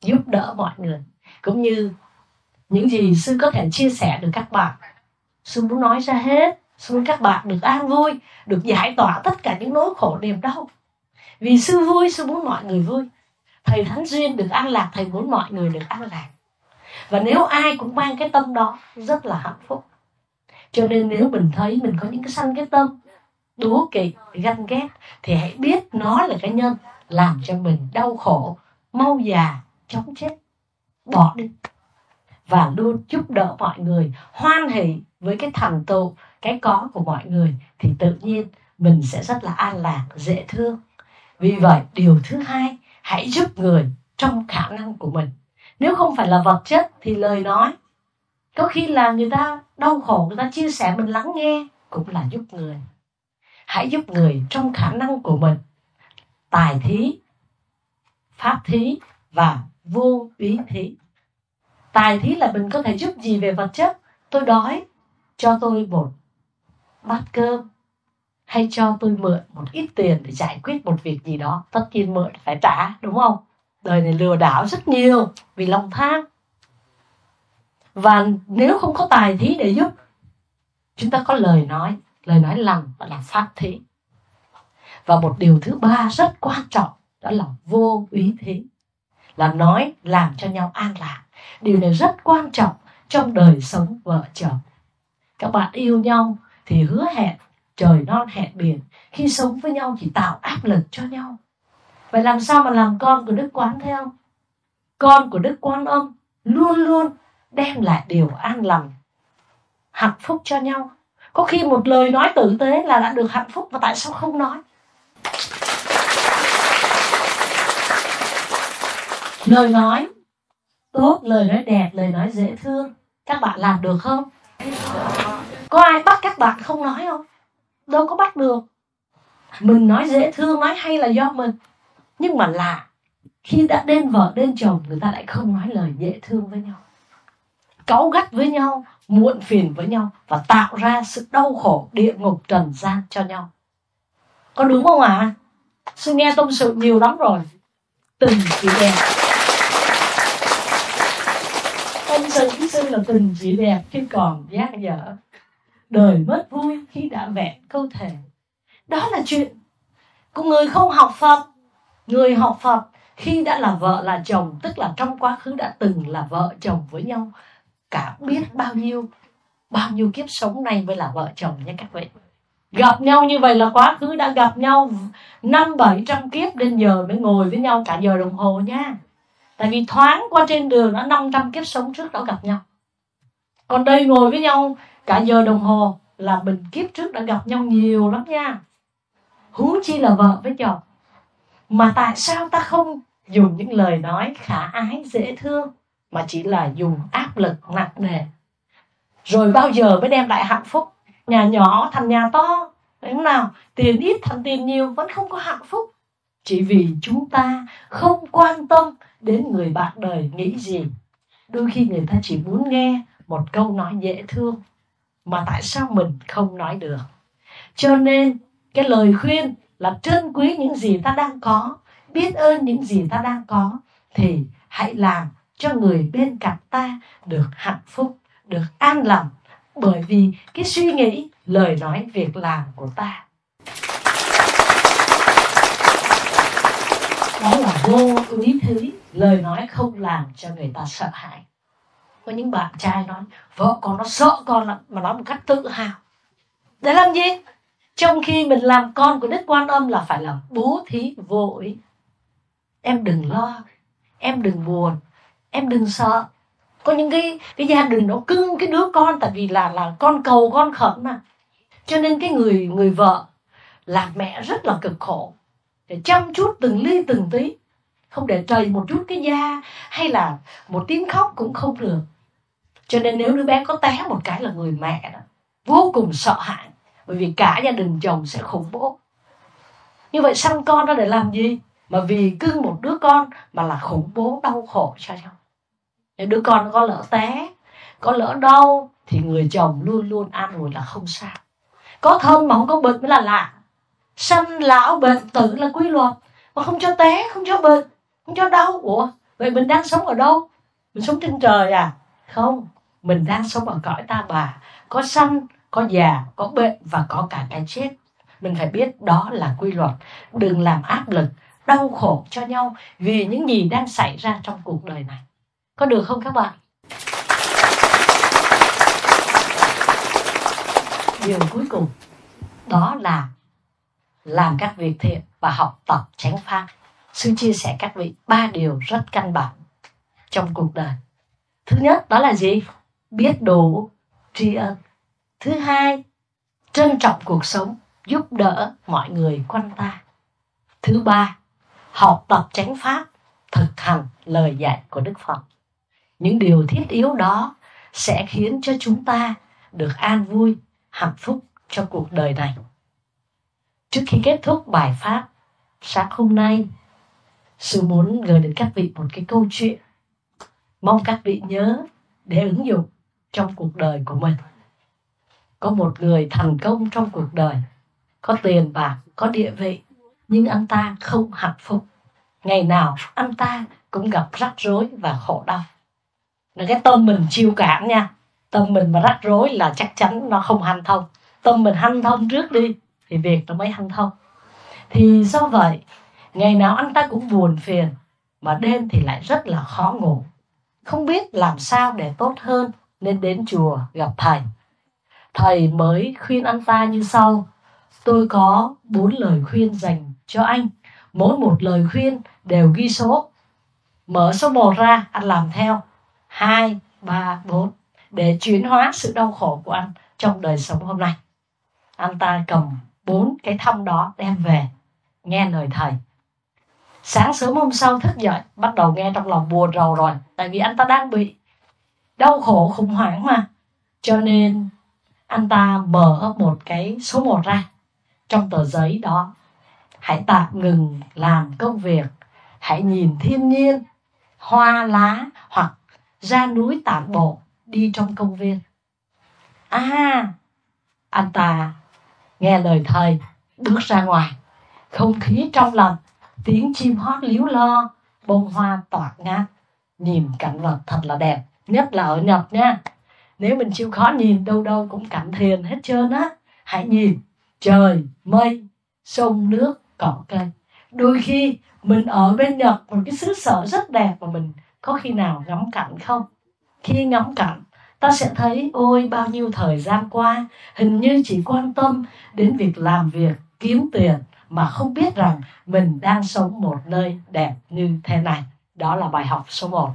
giúp đỡ mọi người. Cũng như những gì sư có thể chia sẻ được các bạn, sư muốn nói ra hết. Sư muốn các bạn được an vui, được giải tỏa tất cả những nỗi khổ niềm đau. Vì sư vui, sư muốn mọi người vui. Thầy Thánh Duyên được an lạc, thầy muốn mọi người được an lạc. Và nếu ai cũng mang cái tâm đó rất là hạnh phúc. Cho nên nếu mình thấy mình có những cái sanh cái tâm đố kỵ, ganh ghét thì hãy biết nó là cái nhân làm cho mình đau khổ, mau già, chóng chết. Bỏ đi. Và luôn giúp đỡ mọi người, hoan hỷ với cái thành tựu, cái có của mọi người thì tự nhiên mình sẽ rất là an lạc, dễ thương. Vì vậy điều thứ hai, hãy giúp người trong khả năng của mình. Nếu không phải là vật chất thì lời nói. Có khi là người ta đau khổ, người ta chia sẻ, mình lắng nghe cũng là giúp người. Hãy giúp người trong khả năng của mình. Tài thí, pháp thí và vô úy thí. Tài thí là mình có thể giúp gì về vật chất. Tôi đói, cho tôi một bát cơm, hay cho tôi mượn một ít tiền để giải quyết một việc gì đó. Tất nhiên mượn phải trả, đúng không? Đời này lừa đảo rất nhiều vì lòng tham. Và nếu không có tài thí để giúp, chúng ta có lời nói, lời nói lành và là pháp thí. Và một điều thứ ba rất quan trọng đó là vô úy thí. là nói làm cho nhau an lạc. Điều này rất quan trọng trong đời sống vợ chồng. Các bạn yêu nhau thì hứa hẹn trời non hẹn biển, khi sống với nhau chỉ tạo áp lực cho nhau. Vậy làm sao mà làm con của Đức Quán Thế Âm? Con của Đức Quán Âm luôn luôn đem lại điều an lành, hạnh phúc cho nhau. Có khi một lời nói tử tế là đã được hạnh phúc, mà tại sao không nói? Lời nói tốt, lời nói đẹp, lời nói dễ thương, các bạn làm được không? Có ai bắt các bạn không nói không? Đâu có bắt được. Mình nói dễ thương, nói hay là do mình. Nhưng mà lạ, khi đã đến vợ đến chồng, người ta lại không nói lời dễ thương với nhau, cáu gắt với nhau, muộn phiền với nhau, và tạo ra sự đau khổ địa ngục trần gian cho nhau. Có đúng không ạ? À? Sư nghe tâm sự nhiều lắm rồi, từng chị đẹp. Tâm sự với sư là từng chị đẹp khi còn dang dở. Đời mất vui khi đã vẹn câu thể. Đó là chuyện của người không học Phật. Người học Phật khi đã là vợ là chồng, tức là trong quá khứ đã từng là vợ chồng với nhau cả biết bao nhiêu bao nhiêu kiếp sống này mới là vợ chồng nha các vị. Gặp nhau như vậy là quá khứ đã gặp nhau năm bảy trăm kiếp, đến giờ mới ngồi với nhau cả giờ đồng hồ nha. Tại vì thoáng qua trên đường đã năm trăm kiếp sống trước đã gặp nhau, còn đây ngồi với nhau cả giờ đồng hồ là mình kiếp trước đã gặp nhau nhiều lắm nha, huống chi là vợ với chồng. Mà tại sao ta không dùng những lời nói khả ái dễ thương, mà chỉ là dùng áp lực nặng nề? Rồi bao giờ mới đem lại hạnh phúc? Nhà nhỏ thành nhà to, đúng nào? Tiền ít thành tiền nhiều, vẫn không có hạnh phúc. Chỉ vì chúng ta không quan tâm đến người bạn đời nghĩ gì. Đôi khi người ta chỉ muốn nghe một câu nói dễ thương, mà tại sao mình không nói được? Cho nên cái lời khuyên là trân quý những gì ta đang có, biết ơn những gì ta đang có, thì hãy làm cho người bên cạnh ta được hạnh phúc, được an lành, bởi vì cái suy nghĩ, lời nói, việc làm của ta, đó là vô ý thứ. Lời nói không làm cho người ta sợ hãi. Có những bạn trai nói vợ con nó sợ con lắm, mà nói một cách tự hào để làm gì, trong khi mình làm con của Đức Quan Âm là phải làm bố thí vô ý. Em đừng lo, em đừng buồn, em đừng sợ. Có những cái, cái gia đình nó cưng cái đứa con, tại vì là, là con cầu con khẩn mà. Cho nên cái người, người vợ làm mẹ rất là cực khổ, để chăm chút từng ly từng tí, không để trầy một chút cái da hay là một tiếng khóc cũng không được. Cho nên nếu đứa bé có té một cái là người mẹ đó vô cùng sợ hãi, bởi vì cả gia đình chồng sẽ khủng bố. Như vậy sanh con đó để làm gì? Mà vì cưng một đứa con mà là khủng bố đau khổ cho nhau. Nếu đứa con có lỡ té, có lỡ đau thì người chồng luôn luôn an ủi là không sao. Có thân mà không có bệnh mới là lạ. Sanh lão bệnh tử là quy luật, mà không cho té, không cho bệnh, không cho đau. Ủa, vậy mình đang sống ở đâu? Mình sống trên trời à? Không, mình đang sống ở cõi ta bà. Có sanh, có già, có bệnh và có cả cái chết. Mình phải biết đó là quy luật. Đừng làm áp lực, đau khổ cho nhau vì những gì đang xảy ra trong cuộc đời này. Có được không các bạn? Điều cuối cùng đó là làm các việc thiện và học tập chánh pháp. Sư chia sẻ các vị ba điều rất căn bản trong cuộc đời. Thứ nhất đó là gì? Biết đủ, tri ân. Thứ hai, trân trọng cuộc sống, giúp đỡ mọi người quanh ta. Thứ ba, học tập chánh pháp, thực hành lời dạy của Đức Phật. Những điều thiết yếu đó sẽ khiến cho chúng ta được an vui, hạnh phúc cho cuộc đời này. Trước khi kết thúc bài pháp sáng hôm nay, sư muốn gửi đến các vị một cái câu chuyện, mong các vị nhớ để ứng dụng trong cuộc đời của mình. Có một người thành công trong cuộc đời, có tiền bạc, có địa vị, nhưng anh ta không hạnh phúc. Ngày nào anh ta cũng gặp rắc rối và khổ đau. Là cái tâm mình chiêu cảm nha. Tâm mình mà rắc rối là chắc chắn nó không hanh thông. Tâm mình hanh thông trước đi thì việc nó mới hanh thông. Thì do vậy, ngày nào anh ta cũng buồn phiền, mà đêm thì lại rất là khó ngủ. Không biết làm sao để tốt hơn nên đến chùa gặp thầy. Thầy mới khuyên anh ta như sau: tôi có bốn lời khuyên dành cho anh, mỗi một lời khuyên đều ghi số. Mở số một ra, anh làm theo hai, ba, bốn để chuyển hóa sự đau khổ của anh trong đời sống hôm nay. Anh ta cầm bốn cái thăm đó đem về, nghe lời thầy. Sáng sớm hôm sau thức dậy, bắt đầu nghe trong lòng buồn rầu rồi, tại vì anh ta đang bị đau khổ khủng hoảng mà. Cho nên anh ta mở một cái số một ra trong tờ giấy đó: hãy tạm ngừng làm công việc, hãy nhìn thiên nhiên, hoa lá, hoặc ra núi tản bộ, đi trong công viên. À, anh ta nghe lời thầy bước ra ngoài, không khí trong lành, tiếng chim hót líu lo, bông hoa toạt ngát, nhìn cảnh vật thật là đẹp, nhất là ở Nhật nha. Nếu mình chịu khó nhìn, đâu đâu cũng cảnh thiền hết trơn á. Hãy nhìn trời, mây, sông nước, cỏ cây. Đôi khi mình ở bên Nhật, một cái xứ sở rất đẹp, mà mình có khi nào ngắm cảnh không? Khi ngắm cảnh, ta sẽ thấy ôi bao nhiêu thời gian qua hình như chỉ quan tâm đến việc làm việc, kiếm tiền, mà không biết rằng mình đang sống một nơi đẹp như thế này. Đó là bài học số một.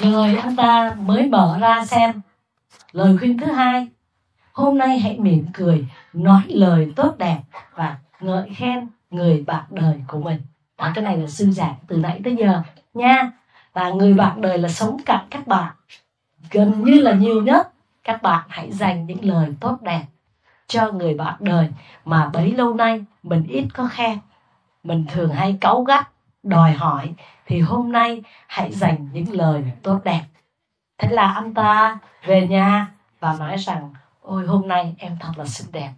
Rồi anh ta mới mở ra xem lời khuyên thứ hai: hôm nay hãy mỉm cười, nói lời tốt đẹp và ngợi khen người bạn đời của mình. Đó, cái này là sư giảng từ nãy tới giờ nha. Và người bạn đời là sống cạnh các bạn gần như là nhiều nhất. Các bạn hãy dành những lời tốt đẹp cho người bạn đời mà bấy lâu nay mình ít có khen. Mình thường hay cáu gắt, đòi hỏi, thì hôm nay hãy dành những lời tốt đẹp. Thế là anh ta về nhà và nói rằng: ôi hôm nay em thật là xinh đẹp.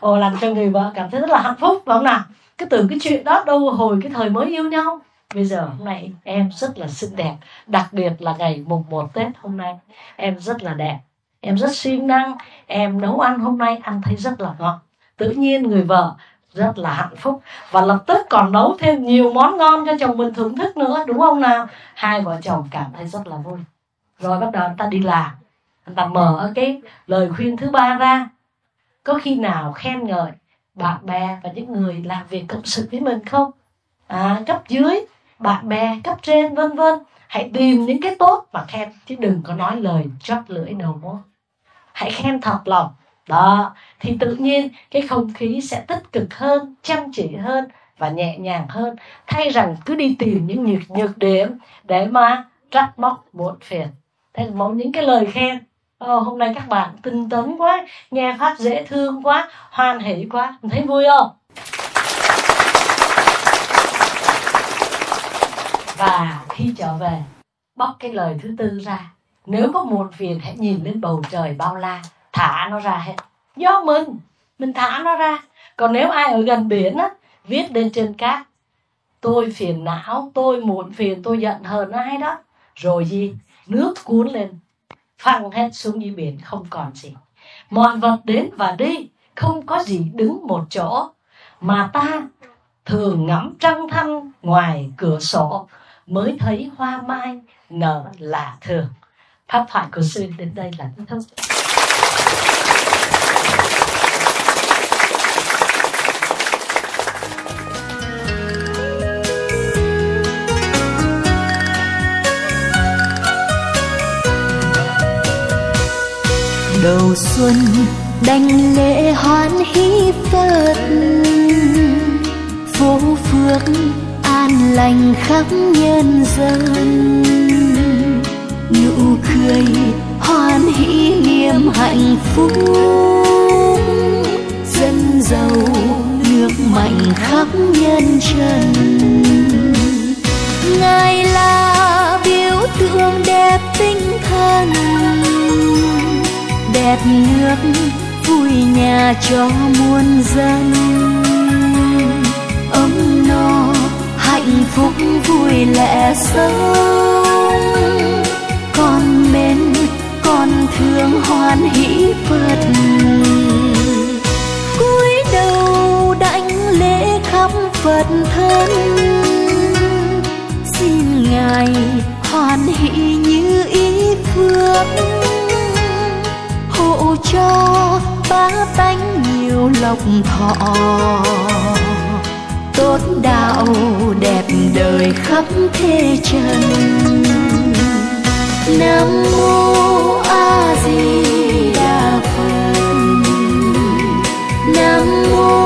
Ồ, làm cho người vợ cảm thấy rất là hạnh phúc, phải không nào? Cứ từ cái chuyện đó đâu hồi cái thời mới yêu nhau, bây giờ hôm nay em rất là xinh đẹp. Đặc biệt là ngày mùng một Tết hôm nay, em rất là đẹp, em rất siêng năng, em nấu ăn hôm nay ăn thấy rất là ngon. Tự nhiên người vợ rất là hạnh phúc và lập tức còn nấu thêm nhiều món ngon cho chồng mình thưởng thức nữa, đúng không nào? Hai vợ chồng cảm thấy rất là vui. Rồi bắt đầu anh ta đi làm, anh ta mở cái lời khuyên thứ ba ra: có khi nào khen ngợi bạn bè và những người làm việc cộng sự với mình không? À, cấp dưới, bạn bè, cấp trên, vân vân. Hãy tìm những cái tốt mà khen, chứ đừng có nói lời chót lưỡi đầu môi. Hãy khen thật lòng. Đó, thì tự nhiên cái không khí sẽ tích cực hơn, chăm chỉ hơn và nhẹ nhàng hơn, thay rằng cứ đi tìm những nhược, nhược điểm để mà trách móc muộn phiền. Thế là những cái lời khen: Ồ, hôm nay các bạn tinh tấn quá, nghe pháp dễ thương quá, hoan hỷ quá, mình thấy vui không? Và khi trở về, bóc cái lời thứ tư ra: nếu có muộn phiền hãy nhìn lên bầu trời bao la, thả nó ra hết. Do mình, mình thả nó ra. Còn nếu ai ở gần biển á, viết lên trên cát: tôi phiền não, tôi muộn phiền, tôi giận hờn ai đó. Rồi gì? Nước cuốn lên, phăng hết xuống dưới biển, không còn gì. Mọi vật đến và đi, không có gì đứng một chỗ. Mà ta thường ngắm trăng thăm ngoài cửa sổ, mới thấy hoa mai nở lạ thường. Pháp thoại của sư đến đây là kết thúc. Đầu xuân đành lễ hoan hỷ Phật, phố phước an lành khắp nhân dân. Nụ cười hoan hỷ niềm hạnh phúc, dân giàu nước mạnh khắp nhân trần. Ngài là biểu tượng đẹp tinh thần, đẹp nước vui nhà cho muôn dân. Ấm no hạnh phúc vui lẽ sống, con mến con thương hoan hỷ Phật. Cúi đầu Phật thân, xin Ngài hoan hỷ như ý phước, hộ cho bá tánh nhiều lộc thọ, tốt đạo đẹp đời khắp thế trần. Nam mô A Di Đà Phật. Nam mô